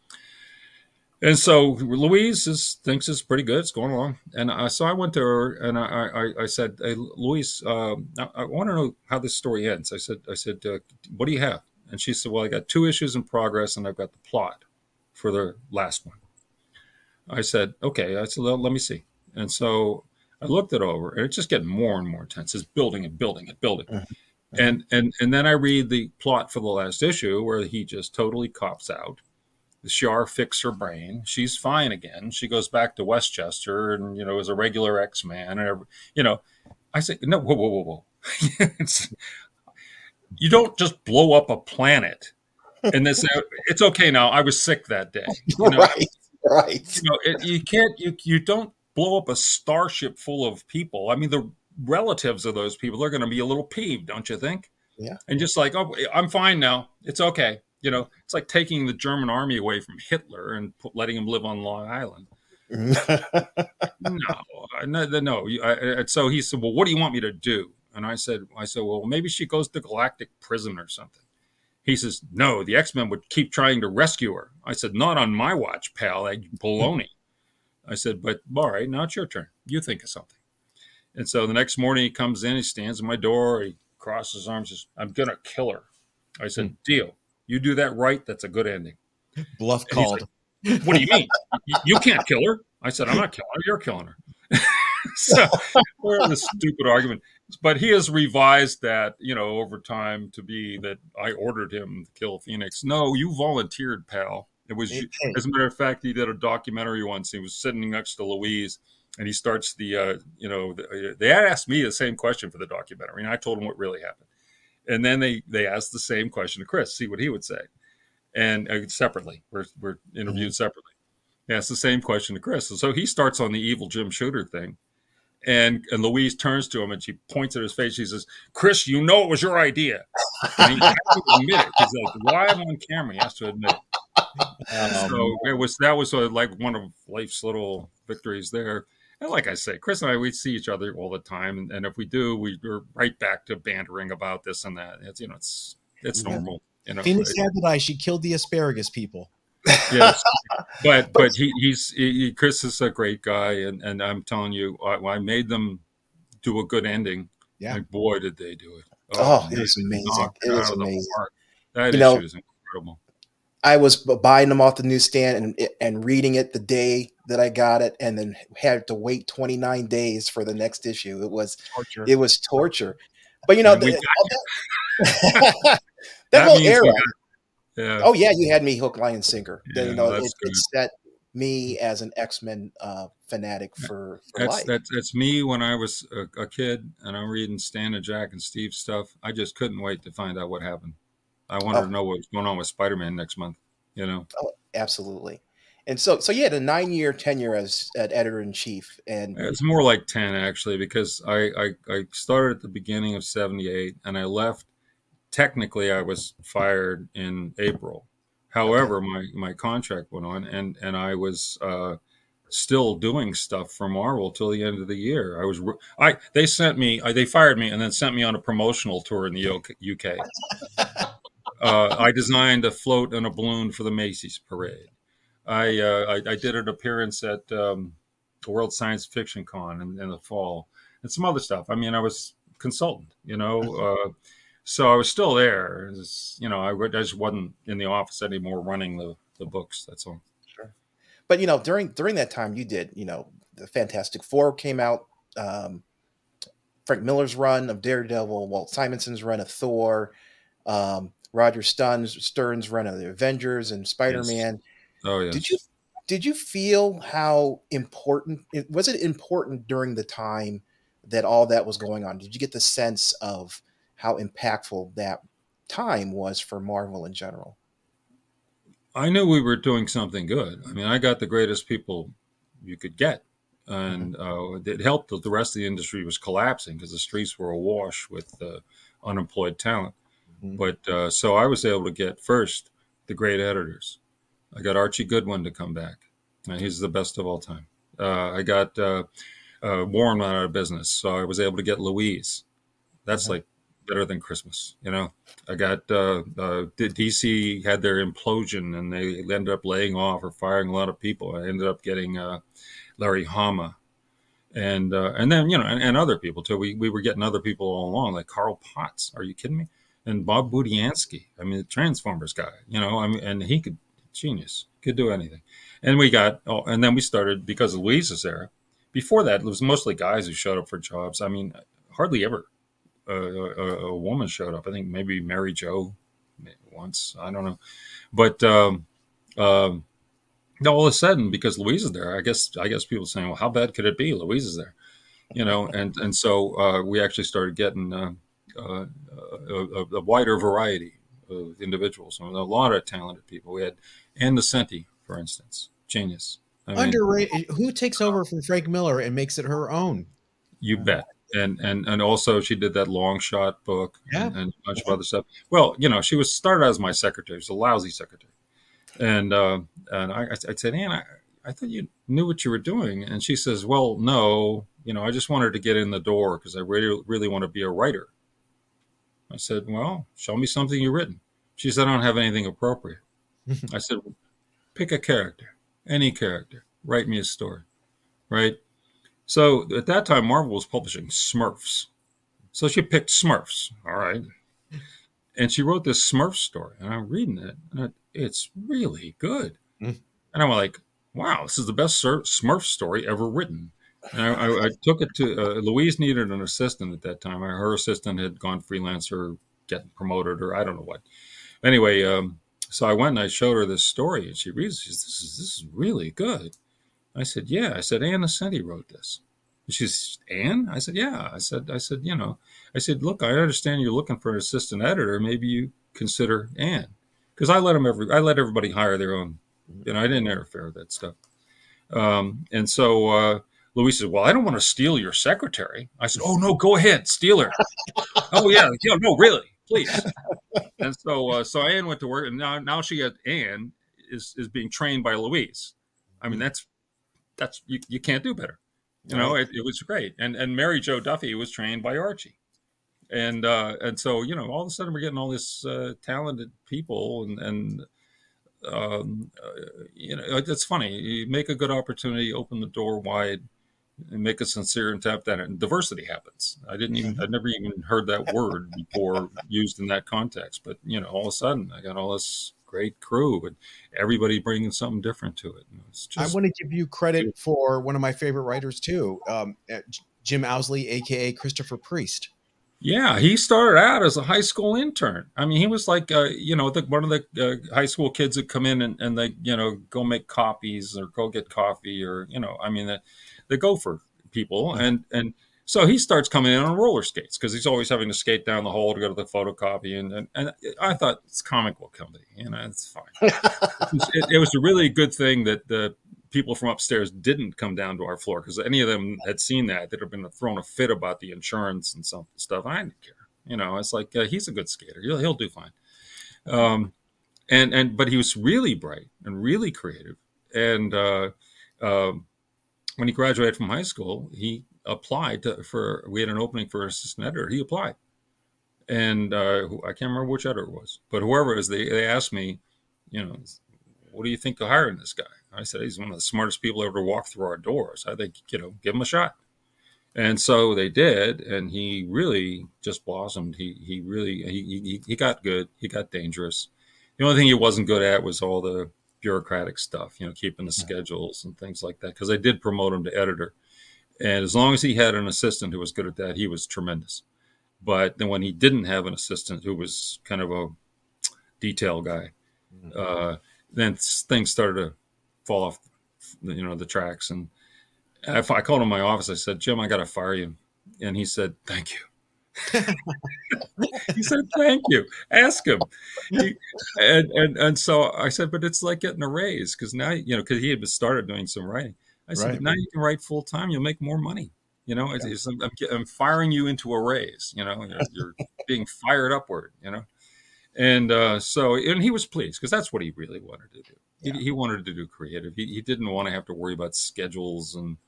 And so Louise is, thinks it's pretty good. It's going along. And I, so I went to her and I, I, I said, hey, Louise, um, I, I want to know how this story ends. I said, I said, uh, what do you have? And she said, well, I got two issues in progress and I've got the plot for the last one. I said, okay. I said, well, let me see. And so I looked it over and it's just getting more and more intense. It's building and building and building. Uh-huh. Uh-huh. And, and, and then I read the plot for the last issue where he just totally cops out. The Shi'ar fix her brain. She's fine again. She goes back to Westchester and, you know, is a regular X-Man. And, every, you know, I say, no, whoa, whoa, whoa, whoa. It's, you don't just blow up a planet and then say, it's okay now. I was sick that day. You know? Right, right. You know, it, you can't, you, you don't blow up a starship full of people. I mean, the relatives of those people are going to be a little peeved, don't you think? Yeah. And just like, oh, I'm fine now. It's okay. You know, it's like taking the German army away from Hitler and put, letting him live on Long Island. no, no, no. I, I, so he said, well, what do you want me to do? And I said, I said, well, maybe she goes to galactic prison or something. He says, no, the X-Men would keep trying to rescue her. I said, not on my watch, pal. That baloney. I said, but all right, now it's your turn. You think of something. And so the next morning he comes in, he stands at my door, he crosses his arms, says, I'm going to kill her. I said, mm. Deal. You do that right, that's a good ending. Bluff and called. Like, what do you mean? You can't kill her. I said, I'm not killing her. You're killing her. So we're in this stupid argument. But he has revised that, you know, over time to be that I ordered him to kill Phoenix. No, you volunteered, pal. It was, it as a matter of fact, he did a documentary once. He was sitting next to Louise, and he starts the, uh, you know, the, they had asked me the same question for the documentary, and I told him what really happened. And then they, they asked the same question to Chris, see what he would say. And uh, separately, we're, we're interviewed mm-hmm. separately. They asked the same question to Chris. And so he starts on the evil Jim Shooter thing. And and Louise turns to him and she points at his face. She says, Chris, you know it was your idea. And he has to admit it. He's like, live on camera, he has to admit it. Um, so it was, that was sort of like one of life's little victories there. And like I say, Chris and I, we see each other all the time. And, and if we do, we, we're right back to bantering about this and that. It's, you know, it's it's yeah. normal. You know, Phoenix had the eye. She killed the asparagus people. Yes. But but he, he's he, Chris is a great guy. And, and I'm telling you, I, I made them do a good ending. Yeah. And boy, did they do it. Oh, oh it was amazing. It was amazing. That you issue know, is incredible. I was buying them off the newsstand and and reading it the day that I got it, and then had to wait twenty-nine days for the next issue. It was torture. It was torture. But you know, the, that, that whole era. Yeah. Oh yeah, you had me hook, line, and sinker. Yeah, you know, it, it set me as an X-Men uh, fanatic for, for that's, life. That's that's me when I was a, a kid, and I'm reading Stan and Jack and Steve stuff. I just couldn't wait to find out what happened. I wanted oh. to know what was going on with Spider-Man next month, you know? Oh, absolutely. And so, so you had a nine-year tenure as an editor-in-chief. And it's more like ten, actually, because I, I, I started at the beginning of seventy-eight, and I left. Technically, I was fired in April. However, okay. my, my contract went on, and, and I was uh, still doing stuff for Marvel till the end of the year. I was I They sent me, they fired me, and then sent me on a promotional tour in the U K. Uh, I designed a float and a balloon for the Macy's parade. I uh, I, I did an appearance at um, the World Science Fiction Con in, in the fall, and some other stuff. I mean, I was consultant, you know, uh, so I was still there. Was, you know, I, I just wasn't in the office anymore running the, the books. That's all. Sure, but you know, during during that time, you did. You know, the Fantastic Four came out. Um, Frank Miller's run of Daredevil, Walt Simonson's run of Thor. Um, Roger Stern's, Stern's run of the Avengers and Spider-Man. Yes. Oh, yeah. Did you Did you feel how important it was? It important during the time that all that was going on? Did you get the sense of how impactful that time was for Marvel in general? I knew we were doing something good. I mean, I got the greatest people you could get. And mm-hmm. uh, it helped that the rest of the industry was collapsing because the streets were awash with uh, unemployed talent. Mm-hmm. But uh, so I was able to get first the great editors. I got Archie Goodwin to come back. Now, he's the best of all time. Uh, I got uh, uh, Warren went out of business, so I was able to get Louise. That's mm-hmm. like better than Christmas, you know. I got uh, uh, D C had their implosion, and they ended up laying off or firing a lot of people. I ended up getting Uh, Larry Hama, and uh, and then, you know, and, and other people too. We we were getting other people all along, like Carl Potts. Are you kidding me? And Bob Budiansky. I mean, the Transformers guy. You know, I mean, and he could genius, could do anything. And we got, oh, and then we started because of Louise's era. Before that, it was mostly guys who showed up for jobs. I mean, hardly ever a, a, a woman showed up. I think maybe Mary Jo once. I don't know, but. Um, um, Now, all of a sudden, because Louise is there, I guess I guess people are saying, well, how bad could it be? Louise is there, you know, and, and so uh, we actually started getting uh, uh, a, a wider variety of individuals, and a lot of talented people. We had Anne Nocenti, for instance, genius. I mean, underrated. Who takes over from Frank Miller and makes it her own? You bet. And and and also she did that long shot book yeah. and, and a bunch yeah. of other stuff. Well, you know, she was started out as my secretary. She's a lousy secretary. And uh, and I, I said, Anne, I, I thought you knew what you were doing. And she says, well, no, you know, I just wanted to get in the door because I really, really want to be a writer. I said, well, show me something you've written. She said, I don't have anything appropriate. I said, well, pick a character, any character, write me a story, right? So at that time, Marvel was publishing Smurfs. So she picked Smurfs, all right. And she wrote this Smurf story, and I'm reading it, and it's really good. Mm. And I'm like, wow, this is the best Smurf story ever written. And I, I, I took it to, uh, Louise needed an assistant at that time. Her assistant had gone freelance or getting promoted or I don't know what. Anyway, um, so I went and I showed her this story, and she reads, she says, this is, this is really good. I said, yeah. I said, Anne Nocenti wrote this. She's Anne? I said, yeah. I said, I said, you know, I said, look, I understand you're looking for an assistant editor. Maybe you consider Anne, because I let them every, I let everybody hire their own, you know, I didn't interfere with that stuff. Um, and so uh, Louise said, well, I don't want to steal your secretary. I said, oh no, go ahead, steal her. oh yeah, yeah, no, really, please. And so, uh, so Anne went to work, and now, now she had Anne is is being trained by Louise. I mean, that's that's you, you can't do better. You know, it, it was great. And and Mary Jo Duffy was trained by Archie. And uh, and so, you know, all of a sudden we're getting all this uh, talented people. And, and um, uh, you know, it's funny. You make a good opportunity, open the door wide, and make it sincere and tap that. And diversity happens. I didn't even, I'd never even heard that word before used in that context. But, you know, all of a sudden I got all this great crew, and everybody bringing something different to it. It's just, I want to give you credit for one of my favorite writers too, um, Jim Owsley, aka Christopher Priest. Yeah, he started out as a high school intern. I mean, he was like, uh, you know, the, one of the uh, high school kids that come in and, and they, you know, go make copies or go get coffee or, you know, I mean, the, the gopher people, and and. So he starts coming in on roller skates because he's always having to skate down the hall to go to the photocopy. And and, and I thought, it's a comic book company, you know, it's fine. it, was, it, it was a really good thing that the people from upstairs didn't come down to our floor, because any of them had seen that, that had been thrown a fit about the insurance and some stuff. I didn't care. You know, it's like, uh, he's a good skater. He'll, he'll do fine. Um, and, and, but he was really bright and really creative. And uh, uh, when he graduated from high school, he, applied to, for, we had an opening for an assistant editor. He applied, and uh, I can't remember which editor it was, but whoever it was, they, they asked me, you know, what do you think of hiring this guy? I said, he's one of the smartest people ever to walk through our doors. I think, you know, give him a shot. And so they did, and he really just blossomed. He he really, he he, he got good. He got dangerous. The only thing he wasn't good at was all the bureaucratic stuff, you know, keeping the schedules and things like that, because I did promote him to editor. And as long as he had an assistant who was good at that, he was tremendous. But then when he didn't have an assistant who was kind of a detail guy, mm-hmm. uh, then things started to fall off you know, the tracks. And I, I called him in my office. I said, Jim, I got to fire you. And he said, thank you. He said, thank you. Ask him. He, and, and and so I said, but it's like getting a raise, because now, you know, because he had started doing some writing. I said, right. Now you can write full time. You'll make more money. You know, yeah. it's, I'm, I'm firing you into a raise. You know, you're, you're being fired upward, you know. And uh, so and he was pleased, because that's what he really wanted to do. Yeah. He, he wanted to do creative. He, he didn't want to have to worry about schedules and,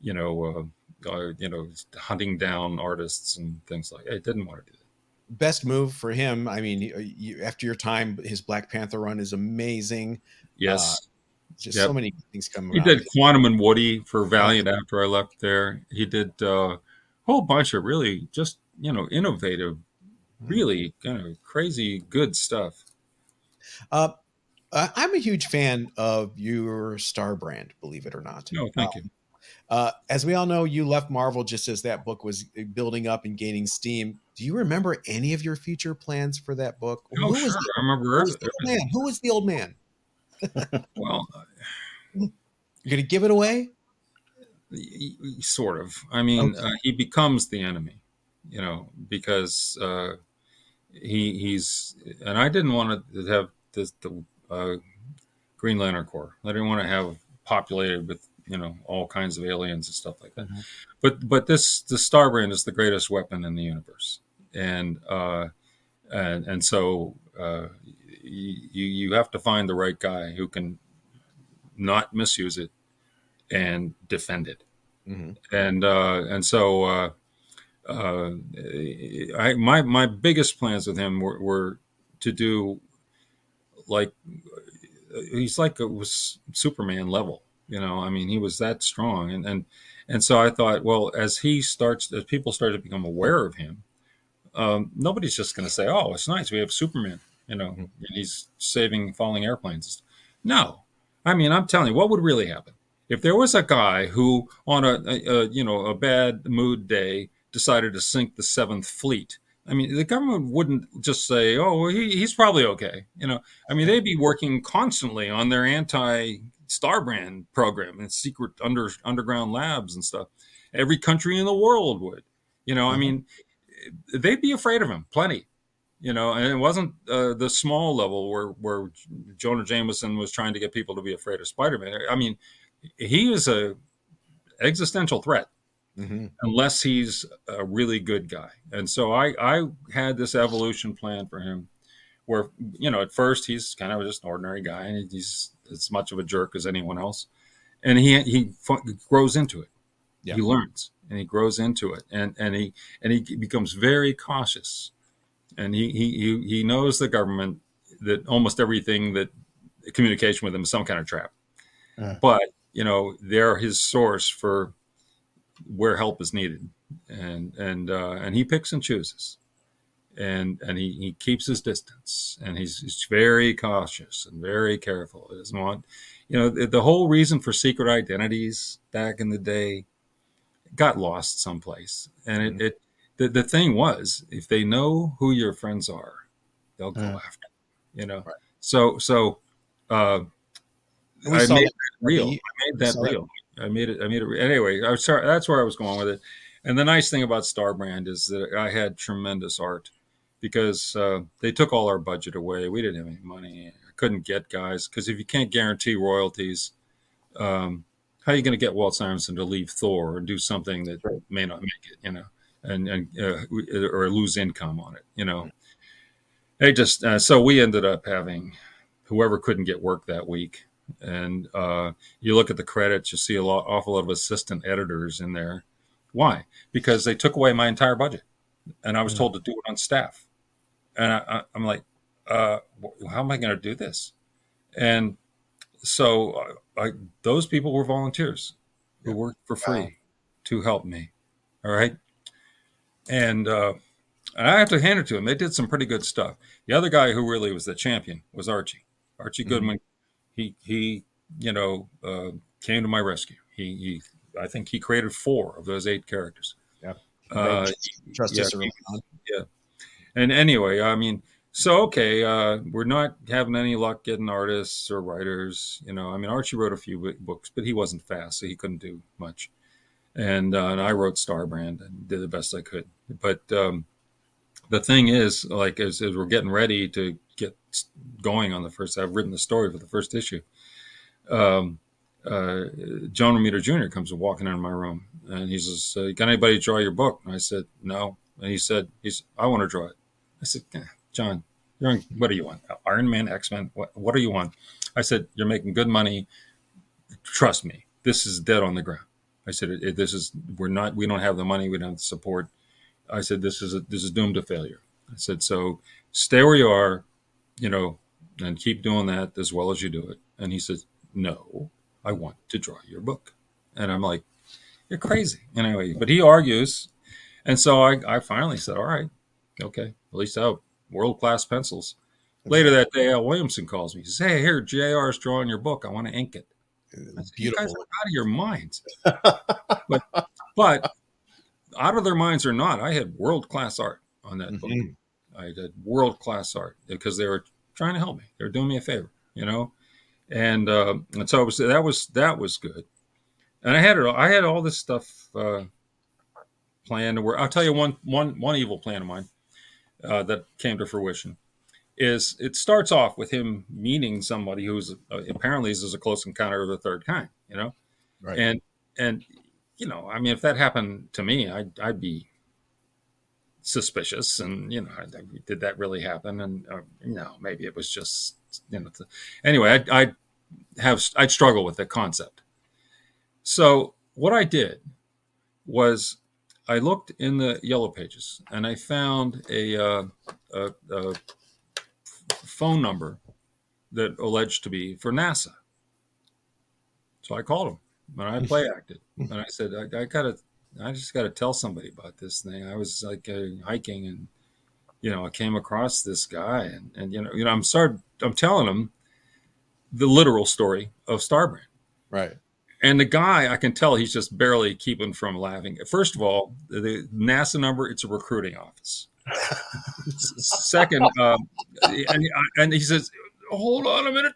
you know, uh, uh, you know, hunting down artists and things like that. He didn't want to do that. Best move for him. I mean, you, after your time, his Black Panther run is amazing. Yes. Uh, just yep. So many things come around. He did Quantum and Woody for Valiant after I left there. He did a uh, whole bunch of really just, you know, innovative, really kind of crazy good stuff. Uh, I'm a huge fan of your Star brand, believe it or not. No, thank um, you. Uh, as we all know, you left Marvel just as that book was building up and gaining steam. Do you remember any of your future plans for that book? Oh, who sure. Was the, I remember. Who was the old man? Who was the old man? Well, you're gonna give it away, sort of. I mean, okay. uh, he becomes the enemy, you know, because uh, he he's and I didn't want to have this, the uh, Green Lantern Corps. I didn't want to have populated with, you know, all kinds of aliens and stuff like that. Mm-hmm. But but this the Star brand is the greatest weapon in the universe, and uh, and and so. Uh, You you have to find the right guy who can not misuse it and defend it, mm-hmm. and uh, and so uh, uh, I my my biggest plans with him were, were to do like he's like it was Superman level, you know. I mean, he was that strong, and and and so I thought, well, as he starts, as people start to become aware of him, um, nobody's just going to say, oh, it's nice, we have Superman. You know, and he's saving falling airplanes. No, I mean, I'm telling you, what would really happen if there was a guy who, on a, a, a you know a bad mood day, decided to sink the Seventh Fleet? I mean, the government wouldn't just say, "Oh, he, he's probably okay." You know, I mean, they'd be working constantly on their anti-Starbrand program and secret under underground labs and stuff. Every country in the world would. You know, I mean, they'd be afraid of him, plenty. You know, and it wasn't uh, the small level where, where Jonah Jameson was trying to get people to be afraid of Spider-Man. I mean, he is a existential threat, mm-hmm. unless he's a really good guy. And so I, I had this evolution plan for him where, you know, at first he's kind of just an ordinary guy and he's as much of a jerk as anyone else. And he he grows into it. Yeah. He learns and he grows into it and, and he and he becomes very cautious. And he, he he knows the government, that almost everything that communication with them is some kind of trap. Uh. But, you know, they're his source for where help is needed. And and uh, and he picks and chooses. And and he, he keeps his distance. And he's, he's very cautious and very careful. He doesn't want, you know, the, the whole reason for secret identities back in the day got lost someplace. And it... Mm-hmm. it The, the thing was, if they know who your friends are, they'll go uh, after them, you know. Right. So, so uh, I made that real. I made that real. I made it. I made it. Re- anyway, I'm sorry. That's where I was going with it. And the nice thing about Starbrand is that I had tremendous art, because uh, they took all our budget away. We didn't have any money. I couldn't get guys, because if you can't guarantee royalties, um, how are you going to get Walt Simonson to leave Thor or do something that right. may not make it, you know? And, and uh, or lose income on it, you know. They just uh, so we ended up having whoever couldn't get work that week. And uh, you look at the credits, you see a lot, awful lot of assistant editors in there. Why? Because they took away my entire budget, and I was told to do it on staff. And I, I, I'm like, uh, how am I going to do this? And so I, I, those people were volunteers who worked for free wow. to help me. All right. And uh, I have to hand it to him. They did some pretty good stuff. The other guy who really was the champion was Archie. Archie Goodwin. Mm-hmm. He he, you know, uh, came to my rescue. He, he I think he created four of those eight characters. Yeah. Uh, Trust yeah, us. Yeah. And anyway, I mean, So, okay, uh, we're not having any luck getting artists or writers. You know, I mean, Archie wrote a few books, but he wasn't fast, so he couldn't do much. And, uh, and I wrote Starbrand and did the best I could. But um, the thing is, like, as, as we're getting ready to get going on the first, I've written the story for the first issue. Um, uh, John Romita Junior comes walking into my room, and he says, uh, "Can anybody draw your book?" And I said, "No." And he said, "He's I want to draw it." I said, "Eh, John, you're on, what do you want? Iron Man, X-Men? What, what do you want?" I said, "You're making good money. Trust me, this is dead on the ground." I said, it, it, "This is we're not. We don't have the money. We don't have the support." I said, "This is a, this is doomed to failure." I said, "So stay where you are, you know, and keep doing that as well as you do it." And he says, "No, I want to draw your book." And I'm like, "You're crazy." Anyway, but he argues, and so I, I finally said, "All right, okay, at least out." World-class pencils. Later that day, Al Williamson calls me. He says, "Hey, here, J R's drawing your book. I want to ink it." I said, "You guys are out of your minds." but, but out of their minds or not, I had world-class art on that mm-hmm. book. I did world-class art because they were trying to help me. They were doing me a favor, you know. And, uh, and so it was, that was that was good. And I had it. I had all this stuff uh, planned to work. I'll tell you one one one evil plan of mine. Uh, that came to fruition is it starts off with him meeting somebody who's uh, apparently is a close encounter of the third kind, you know, right. and and you know, I mean, if that happened to me, I'd I'd be suspicious, and you know, I, I, did that really happen? And uh, no, maybe it was just you know. Th- anyway, I I'd have I'd struggle with the concept. So what I did was. I looked in the yellow pages and I found a, uh, a, a phone number that alleged to be for NASA. So I called him and I play acted and I said, I, I gotta, I just gotta tell somebody about this thing. I was like uh, hiking and, you know, I came across this guy and, and, you know, you know, I'm started, I'm telling him the literal story of Starbrand. Right. And the guy, I can tell he's just barely keeping from laughing. First of all, the NASA number, it's a recruiting office. Second, um, and, and he says, "Hold on a minute."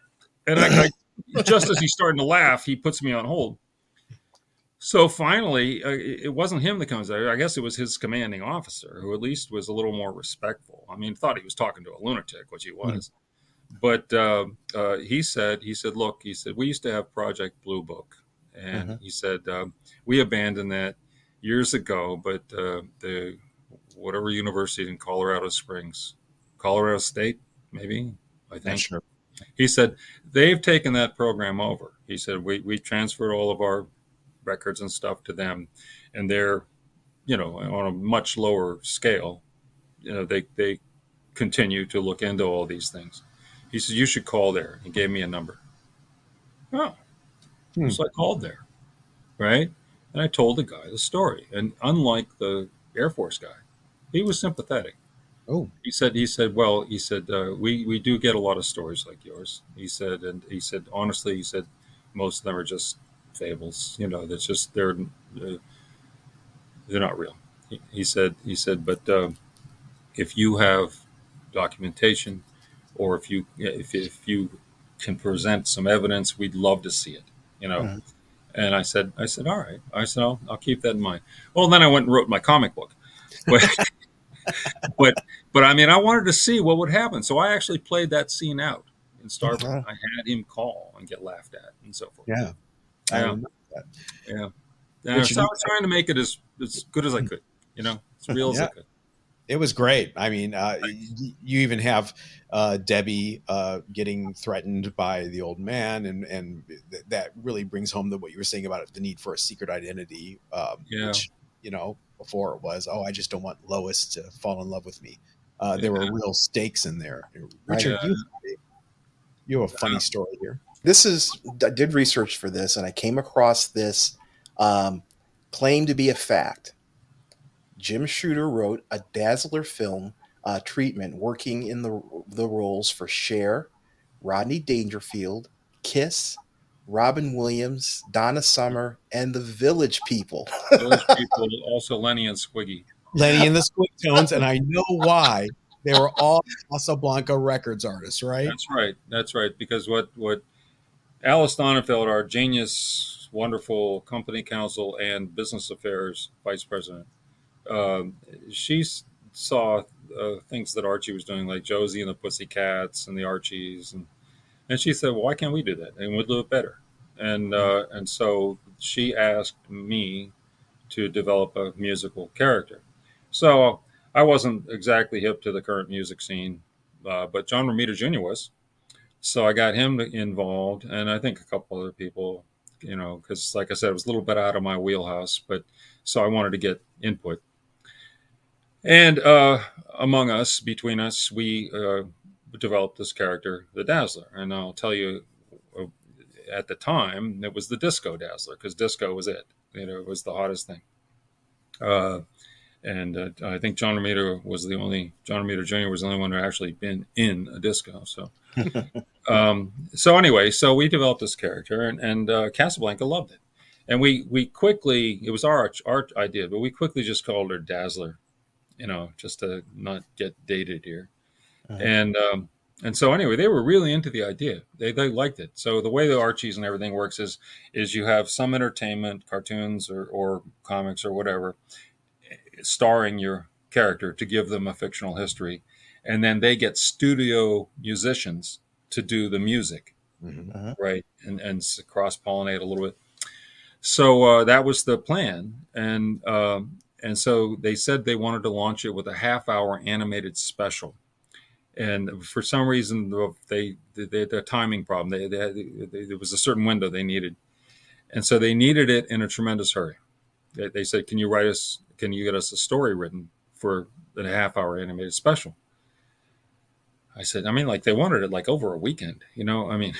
And I, I, just as he's starting to laugh, he puts me on hold. So finally, uh, it wasn't him that comes there. I guess it was his commanding officer, who at least was a little more respectful. I mean, thought he was talking to a lunatic, which he was. Mm-hmm. But uh, uh, he said, he said, "Look," he said, "we used to have Project Blue Book. And uh-huh. he said, uh, we abandoned that years ago, but uh, the whatever university in Colorado Springs, Colorado State, maybe, I think. Sure. He said, they've taken that program over. He said, we, we transferred all of our records and stuff to them. And they're, you know, on a much lower scale, you know, they, they continue to look into all these things." He said, "You should call there." He gave me a number. Oh. So I called there, right? And I told the guy the story. And unlike the Air Force guy, he was sympathetic. Oh, he said, he said, "Well," he said, uh, we, we do get a lot of stories like yours." He said, and he said, honestly, he said, "Most of them are just fables. You know, that's just, they're, uh, they're not real." He, he said, he said, "But uh, if you have documentation or if you, if, if you can present some evidence, we'd love to see it. You know," uh-huh. and I said, I said, "All right." I said, I'll, I'll keep that in mind. Well, then I went and wrote my comic book, but, but, but I mean, I wanted to see what would happen. So I actually played that scene out in Starbrand. Uh-huh. I had him call and get laughed at and so forth. Yeah. I um, remember that. Yeah. And so I was trying to make it as, as good as I could, you know, as real yeah. as I could. It was great. I mean, uh, you even have uh, Debbie uh, getting threatened by the old man, and and th- that really brings home the, what you were saying about it, the need for a secret identity. Um, yeah. Which, you know, before it was, oh, I just don't want Lois to fall in love with me. Uh, yeah. There were real stakes in there. Richard, yeah. you, you have a funny story here. This is I did research for this, and I came across this um, claim to be a fact. Jim Shooter wrote a Dazzler film uh, treatment, working in the the roles for Cher, Rodney Dangerfield, Kiss, Robin Williams, Donna Summer, and the Village People. Village People, also Lenny and Squiggy. Lenny and the Squigtones, and I know why. They were all Casablanca Records artists, right? That's right. That's right. Because what, what Alice Donenfeld, our genius, wonderful company counsel and business affairs vice president, um, she saw uh, things that Archie was doing, like Josie and the Pussycats and the Archies. And, and she said, well, why can't we do that? And we'd do it better. And uh, and so she asked me to develop a musical character. So I wasn't exactly hip to the current music scene, uh, but John Romita Junior was. So I got him involved, and I think a couple other people, you know, because like I said, it was a little bit out of my wheelhouse, but so I wanted to get input. And uh, among us, between us, we uh, developed this character, the Dazzler. And I'll tell you, at the time, it was the Disco Dazzler, because disco was it. You know, it was the hottest thing. Uh, and uh, I think John Romita was the only, John Romita Junior was the only one who actually been in a disco. So um, so anyway, so we developed this character, and, and uh, Casablanca loved it. And we we quickly, it was our, our idea, but we quickly just called her Dazzler, you know, just to not get dated here. Uh-huh. And um, and so anyway, they were really into the idea. They they liked it. So the way the Archies and everything works is is you have some entertainment, cartoons or, or comics or whatever, starring your character to give them a fictional history. And then they get studio musicians to do the music, mm-hmm. uh-huh. right? And and cross-pollinate a little bit. So uh, that was the plan. And um, and so they said they wanted to launch it with a half-hour animated special. And for some reason, they, they had a timing problem. They, they, had, they There was a certain window they needed. And so they needed it in a tremendous hurry. They, they said, can you write us, can you get us a story written for a half hour animated special? I said, I mean, like they wanted it like over a weekend, you know, I mean,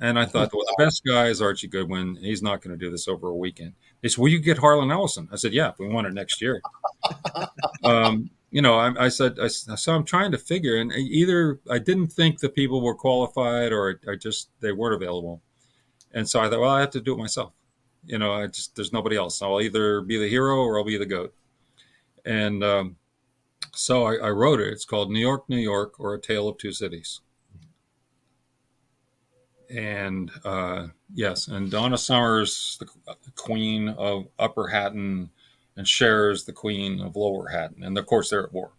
and I thought, well, the best guy is Archie Goodwin. He's not going to do this over a weekend. They said, will you get Harlan Ellison? I said, yeah, if we want it next year. um You know, I, I said, I, so I'm trying to figure, and either I didn't think the people were qualified or I just, they weren't available. And so I thought, well, I have to do it myself. You know, I just, there's nobody else. I'll either be the hero or I'll be the goat. And um, so I, I wrote it. It's called New York, New York, or A Tale of Two Cities. And uh, yes, and Donna Summers, the queen of Upper Hatton, and Cher's the queen of Lower Hatton. And of course, they're at war.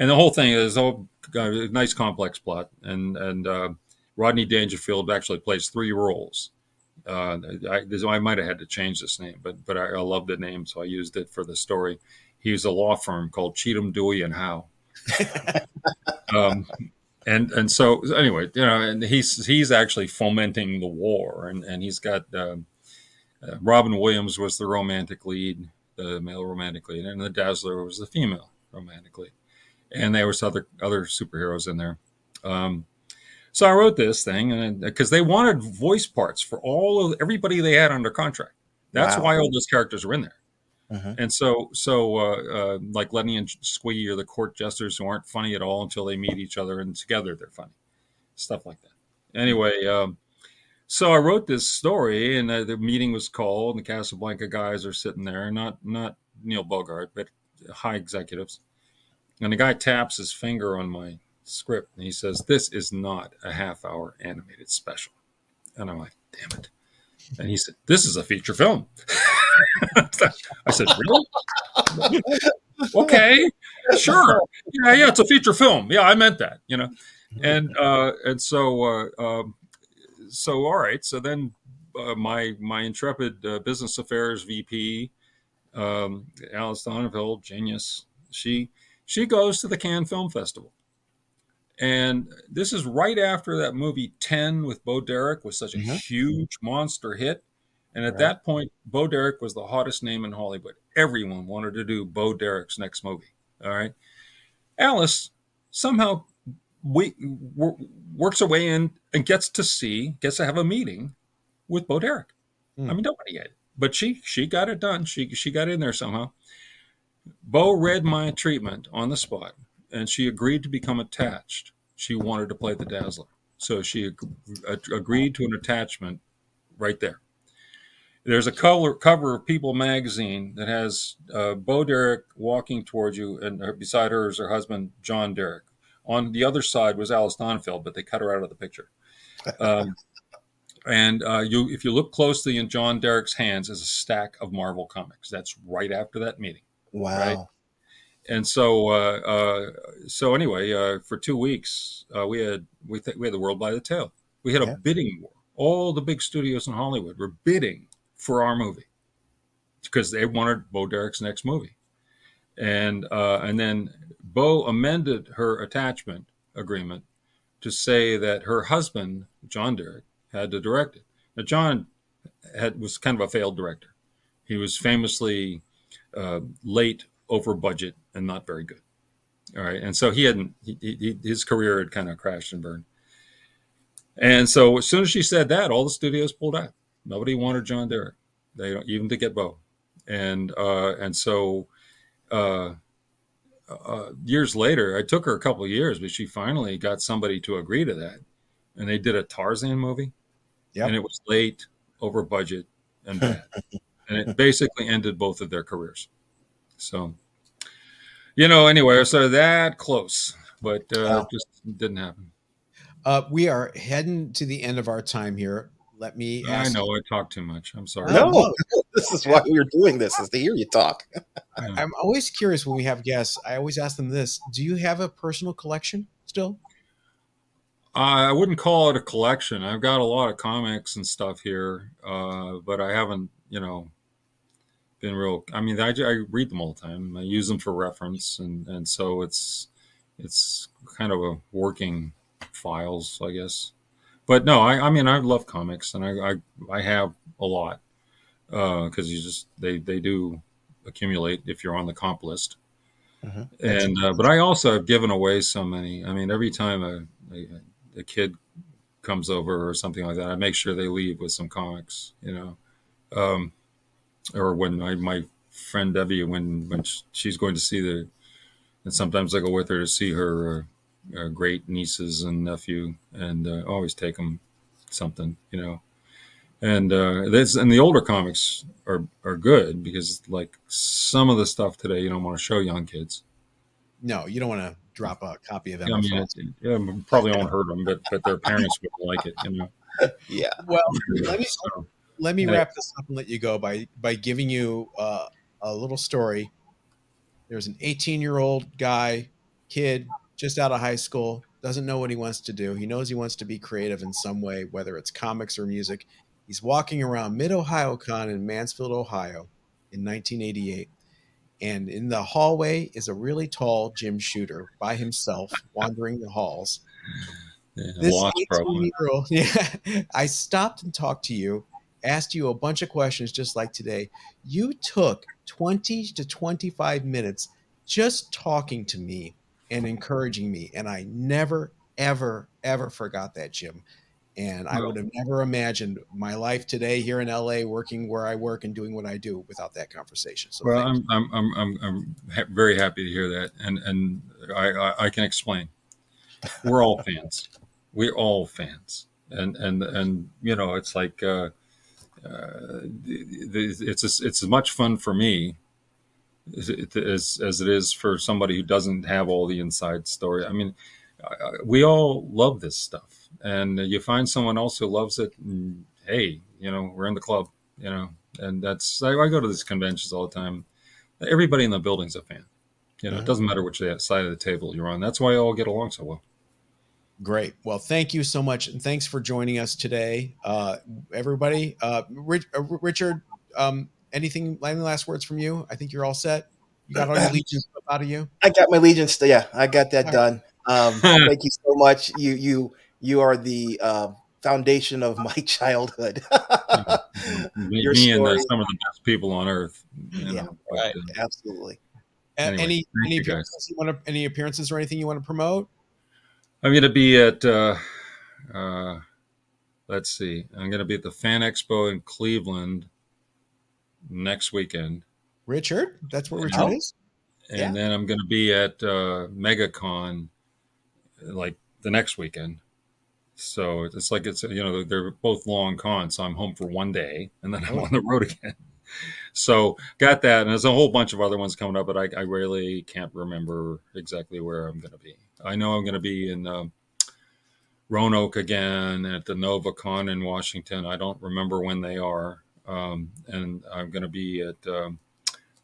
And the whole thing is a nice, complex plot. And and uh, Rodney Dangerfield actually plays three roles. Uh, I, I might have had to change this name, but but I, I love the name, so I used it for the story. He was a law firm called Cheatham, Dewey, and Howe. um, and and so anyway, you know, and he's he's actually fomenting the war, and and he's got uh, uh, Robin Williams was the romantic lead. The male romantic lead, and the Dazzler was the female romantic lead, and there was other other superheroes in there. Um, so I wrote this thing, and because they wanted voice parts for all of everybody they had under contract, that's wow. why all those characters were in there. Uh-huh. And so, so uh, uh, like Lenny and Squee are the court jesters who aren't funny at all until they meet each other, and together they're funny, stuff like that. Anyway. Um, So I wrote this story, and uh, the meeting was called, and the Casablanca guys are sitting there, not not Neil Bogart, but high executives. And the guy taps his finger on my script, and he says, this is not a half-hour animated special. And I'm like, damn it. And he said, this is a feature film. I said, really? Okay, sure. Yeah, yeah, it's a feature film. Yeah, I meant that, you know. And, uh, and so... Uh, um, So, all right. So then uh, my my intrepid uh, business affairs V P, um, Alice Donenfeld, genius, she she goes to the Cannes Film Festival. And this is right after that movie ten with Bo Derek was such a mm-hmm. huge monster hit. And at right. that point, Bo Derek was the hottest name in Hollywood. Everyone wanted to do Bo Derek's next movie. All right. Alice somehow... We, works her way in and gets to see, gets to have a meeting with Bo Derek. Mm. I mean, nobody had it, but she she got it done. She she got in there somehow. Bo read my treatment on the spot, and she agreed to become attached. She wanted to play the Dazzler, so she ag- agreed to an attachment right there. There's a color, cover of People magazine that has uh, Bo Derek walking towards you, and her, beside her is her husband, John Derek, On the other side was Alice Donfeld, but they cut her out of the picture. Um, and uh, you, if you look closely in John Derrick's hands, is a stack of Marvel comics. That's right after that meeting. Wow. Right? And so, uh, uh, so anyway, uh, for two weeks uh, we had we th- we had the world by the tail. We had a yeah. bidding war. All the big studios in Hollywood were bidding for our movie because they wanted Bo Derrick's next movie. And uh, and then Bo amended her attachment agreement to say that her husband, John Derrick, had to direct it. Now, John had was kind of a failed director. He was famously uh, late, over budget, and not very good. All right. And so he hadn't, he, he, his career had kind of crashed and burned. And so as soon as she said that, all the studios pulled out. Nobody wanted John Derrick. They don't even to get Bo. And, uh, and so, uh, uh, years later, it took her a couple of years, but she finally got somebody to agree to that. And they did a Tarzan movie. Yeah. And it was late, over budget, and bad. And it basically ended both of their careers. So, you know, anyway, so that close, but uh, wow. It just didn't happen. Uh, we are heading to the end of our time here. Let me ask. I know I talk too much. I'm sorry. No, no. This is why we're doing this, is to hear you talk. Yeah. I'm always curious when we have guests. I always ask them this. Do you have a personal collection still? I wouldn't call it a collection. I've got a lot of comics and stuff here, uh, but I haven't, you know, been real. I mean, I, I read them all the time. I use them for reference, and, and so it's it's kind of a working files, I guess. But no, I, I mean, I love comics, and I I, I have a lot because uh, you just they they do accumulate if you're on the comp list. Uh-huh. And uh, but I also have given away so many. I mean, every time a, a a kid comes over or something like that, I make sure they leave with some comics, you know. Um, Or when I, my friend Debbie, when, when she's going to see the, and sometimes I go with her to see her uh, uh, great nieces and nephew, and uh, always take them something, you know. And uh, this and the older comics are, are good because like some of the stuff today you don't want to show young kids. No, you don't want to drop a copy of them. Yeah, I mean, it, yeah, probably won't hurt them, but but their parents would like it, you know. Yeah. Well, let me. So, Let me wrap this up and let you go by by giving you uh, a little story. There's an eighteen-year-old guy, kid, just out of high school, doesn't know what he wants to do. He knows he wants to be creative in some way, whether it's comics or music. He's walking around Mid-OhioCon in Mansfield, Ohio in nineteen eighty-eight. And in the hallway is a really tall Jim Shooter by himself wandering the halls. Yeah, this eighteen-year-old, yeah, I stopped and talked to you. Asked you a bunch of questions just like today. You took twenty to twenty-five minutes just talking to me and encouraging me. And I never, ever, ever forgot that, Jim. And I would have never imagined my life today here in L A, working where I work and doing what I do without that conversation. So well, I'm, I'm, I'm, I'm, I'm ha- very happy to hear that. And, and I, I, I can explain. We're all fans. We're all fans. And, and, and, you know, it's like, uh, Uh, it's it's it's as much fun for me as as it is for somebody who doesn't have all the inside story. I mean, we all love this stuff, and you find someone else who loves it. And, hey, you know, we're in the club, you know, and that's I, I go to these conventions all the time. Everybody in the building's a fan. You know, mm-hmm. It doesn't matter which side of the table you're on. That's why you all get along so well. Great. Well, thank you so much. And thanks for joining us today. Uh, everybody, uh, Rich, uh, Richard, um, anything, any last words from you? I think you're all set. You got all your Legion stuff out of you? I got my Legion stuff. Yeah, I got that all done. Right. Um, thank you so much. You, you, you are the uh, foundation of my childhood. Me story. And the, some of the best people on earth. You yeah, know, right. But, uh, absolutely. Anyway, any, any, appearances you want to, any appearances or anything you want to promote? I'm going to be at, uh, uh, let's see, I'm going to be at the Fan Expo in Cleveland next weekend. Richard, that's where Richard is? And yeah. Then I'm going to be at uh, MegaCon like the next weekend. So it's like it's, you know, they're both long cons, so I'm home for one day and then I'm on the road again. So got that. And there's a whole bunch of other ones coming up, but I, I really can't remember exactly where I'm going to be. I know I'm going to be in uh, Roanoke again at the NovaCon in Washington. I don't remember when they are. Um, and I'm going to be at um,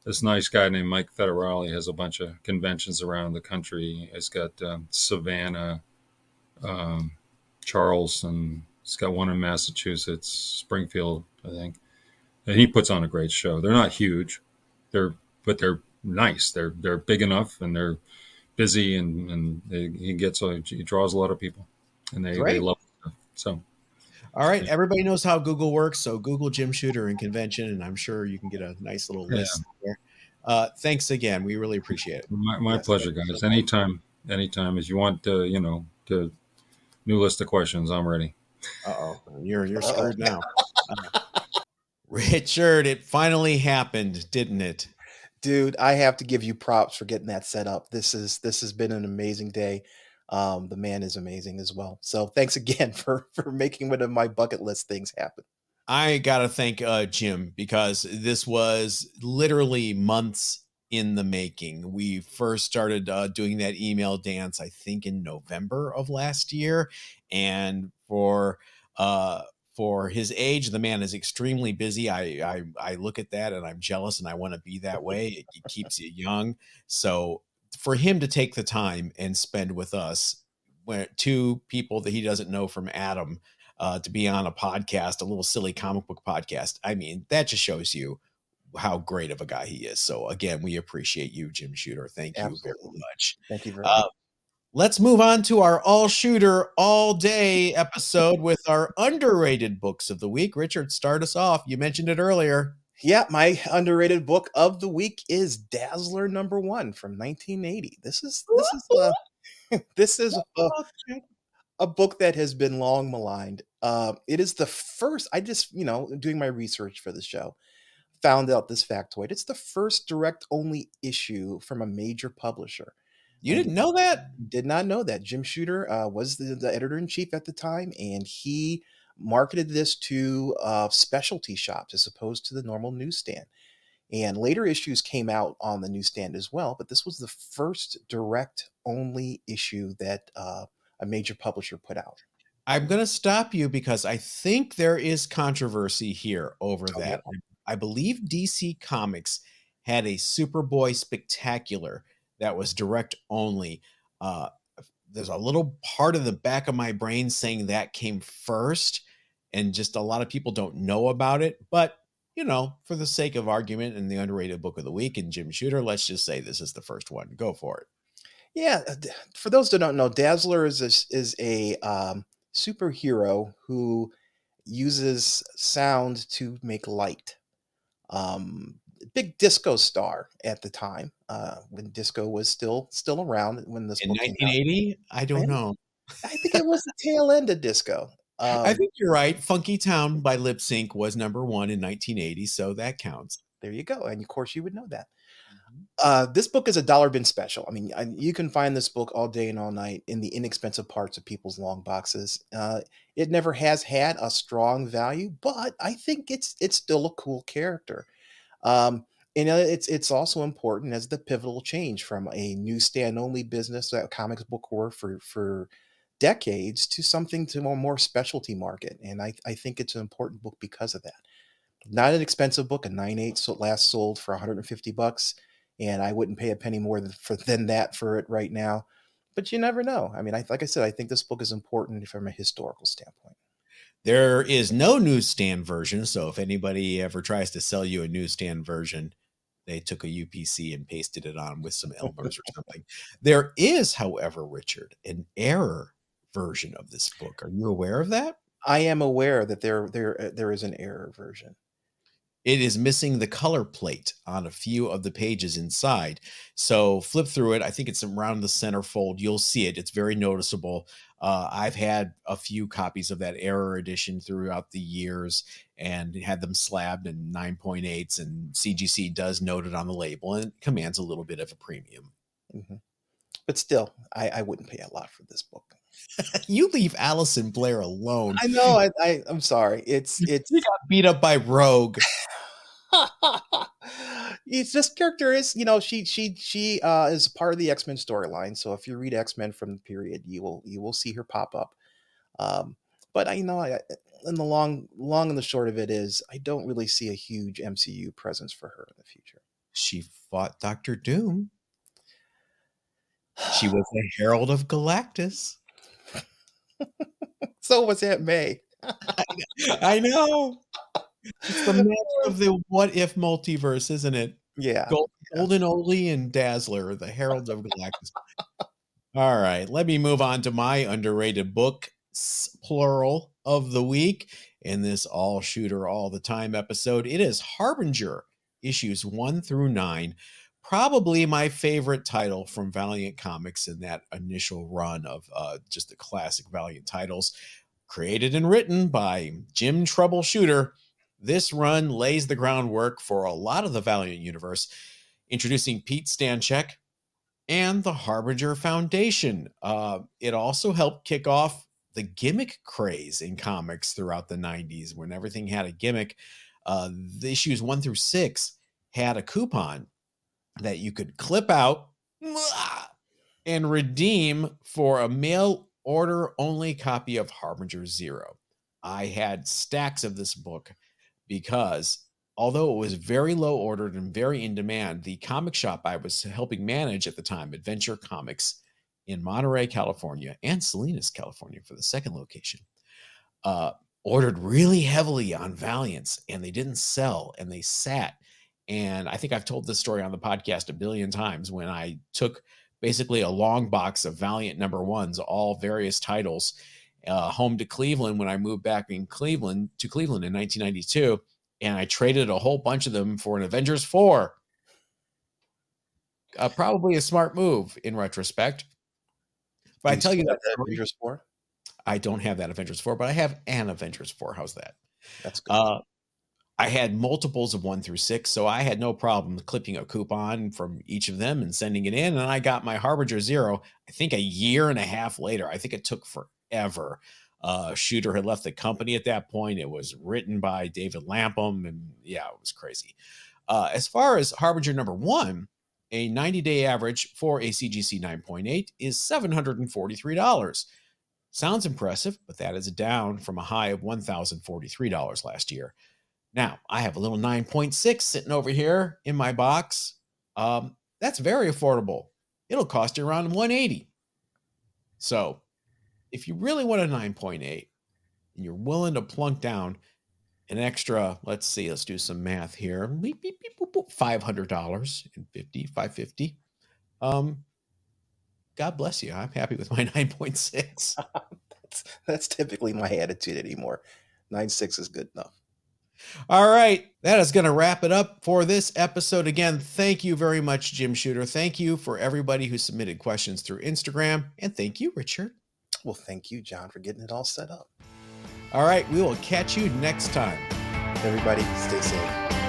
this nice guy named Mike Federale has a bunch of conventions around the country. He's got um, Savannah, um, Charleston. He's got one in Massachusetts, Springfield, I think. And he puts on a great show. They're not huge, they're but they're nice. They're they're big enough and they're busy and and they, he gets a, he draws a lot of people, and they, they love it. So. All right, everybody knows how Google works, so Google Jim Shooter and convention, and I'm sure you can get a nice little list yeah. there. Uh, thanks again, we really appreciate it. My, my pleasure, guys. So anytime, anytime. If you want, uh, you know, to new list of questions, I'm ready. Uh oh, you're you're screwed now. Uh, Richard, it finally happened, didn't it? Dude, I have to give you props for getting that set up. This is this has been an amazing day. Um, the man is amazing as well. So thanks again for for making one of my bucket list things happen. I gotta thank uh, Jim, because this was literally months in the making. We first started uh, doing that email dance, I think, in November of last year, and for uh, for his age, the man is extremely busy. I I, I look at that and I'm jealous, and I want to be that way. It, it keeps you young. So. For him to take the time and spend with us, where two people that he doesn't know from Adam, uh, to be on a podcast, a little silly comic book podcast. I mean, that just shows you how great of a guy he is. So again, we appreciate you, Jim Shooter. Thank Absolutely. you very much. Thank you very uh, much. Let's move on to our all shooter all day episode with our underrated books of the week. Richard, start us off. You mentioned it earlier. Yeah, my underrated book of the week is Dazzler number one from nineteen eighty. This is this is a, this is a, a book that has been long maligned. Uh, it is the first. I just, you know, doing my research for the show, found out this factoid. It's the first direct only issue from a major publisher. You didn't know that? Did not know that. Jim Shooter uh, was the, the editor in chief at the time, and he marketed this to uh, specialty shops as opposed to the normal newsstand. And later issues came out on the newsstand as well, but this was the first direct only issue that uh, a major publisher put out. I'm going to stop you because I think there is controversy here over oh, that. Yeah. I believe D C Comics had a Superboy Spectacular that was direct only. Uh, there's a little part of the back of my brain saying that came first, and just a lot of people don't know about it. But, you know, for the sake of argument and the underrated book of the week and Jim Shooter, let's just say this is the first one. Go for it. Yeah. For those that don't know, Dazzler is a, is a um, superhero who uses sound to make light. Um, big disco star at the time, uh, when disco was still still around. When this in nineteen eighty, I don't I know. I think it was the tail end of disco. Um, I think you're right. Funky Town by Lip Sync was number one in nineteen eighty, so that counts. There you go, and of course you would know that. Uh, this book is a dollar bin special. I mean, I, you can find this book all day and all night in the inexpensive parts of people's long boxes. Uh, it never has had a strong value, but I think it's it's still a cool character. Um, and it's, it's also important as the pivotal change from a newsstand only business that comics book were for, for decades to something to a more specialty market. And I, I think it's an important book because of that. Not an expensive book, a nine eight so last sold for one hundred fifty bucks. And I wouldn't pay a penny more than, for, than that for it right now, but you never know. I mean, I, like I said, I think this book is important from a historical standpoint. There is no newsstand version, so if anybody ever tries to sell you a newsstand version, they took a U P C and pasted it on with some Elmer's or something. There is, however, Richard, an error version of this book. Are you aware of that? I am aware that there there there is an error version. It is missing the color plate on a few of the pages inside. So flip through it. I think it's around the center fold. You'll see it. It's very noticeable. Uh, I've had a few copies of that error edition throughout the years and had them slabbed in nine point eights, and C G C does note it on the label and commands a little bit of a premium. Mm-hmm. But still, I, I wouldn't pay a lot for this book. You leave Alison Blair alone. I know. I, I, I'm sorry. It's it's. You got beat up by Rogue. it's this character is, you know, she she she uh, is part of the X-Men storyline. So if you read X-Men from the period, you will you will see her pop up. Um, but I, you know, I, in the long long and the short of it is, I don't really see a huge M C U presence for her in the future. She fought Doctor Doom. She was the Herald of Galactus. So was Aunt May. I know. It's the magic of the what if multiverse, isn't it? Yeah. Gold, Golden Oli and Dazzler, the Herald of Galactus. All right. Let me move on to my underrated book, plural, of the week in this all shooter all the time episode. It is Harbinger, issues one through nine. Probably my favorite title from Valiant Comics in that initial run of uh, just the classic Valiant titles. Created and written by Jim Trouble Shooter, this run lays the groundwork for a lot of the Valiant universe, introducing Pete Stanchek and the Harbinger Foundation. Uh, it also helped kick off the gimmick craze in comics throughout the nineties when everything had a gimmick. Uh, the issues one through six had a coupon that you could clip out and redeem for a mail order only copy of Harbinger Zero. I had stacks of this book because although it was very low ordered and very in demand, the comic shop I was helping manage at the time, Adventure Comics in Monterey, California, and Salinas, California for the second location, uh, ordered really heavily on Valiants, and they didn't sell, and they sat. And I think I've told this story on the podcast a billion times when I took basically a long box of Valiant number ones, all various titles, uh, home to Cleveland when I moved back in Cleveland to Cleveland in nineteen ninety-two. And I traded a whole bunch of them for an Avengers four. Uh, probably a smart move in retrospect. But I tell you that Avengers four? I don't have that Avengers four, but I have an Avengers four. How's that? That's good. Uh, I had multiples of one through six, so I had no problem clipping a coupon from each of them and sending it in. And I got my Harbinger Zero, I think a year and a half later. I think it took forever. Uh, Shooter had left the company at that point. It was written by David Lampum, and yeah, it was crazy. Uh, as far as Harbinger number one, a ninety-day average for a C G C nine point eight is seven hundred forty-three dollars. Sounds impressive, but that is down from a high of one thousand forty-three dollars last year. Now, I have a little nine point six sitting over here in my box. Um, that's very affordable. It'll cost you around one hundred eighty dollars. So if you really want a nine point eight and you're willing to plunk down an extra, let's see, let's do some math here, five hundred dollars and fifty, five hundred fifty dollars. Um, God bless you. I'm happy with my nine point six. that's, that's typically my attitude anymore. nine point six is good enough. All right, that is going to wrap it up for this episode. Again, thank you very much, Jim Shooter. Thank you for everybody who submitted questions through Instagram. And thank you, Richard. Well, thank you, John, for getting it all set up. All right, we will catch you next time. Everybody, stay safe.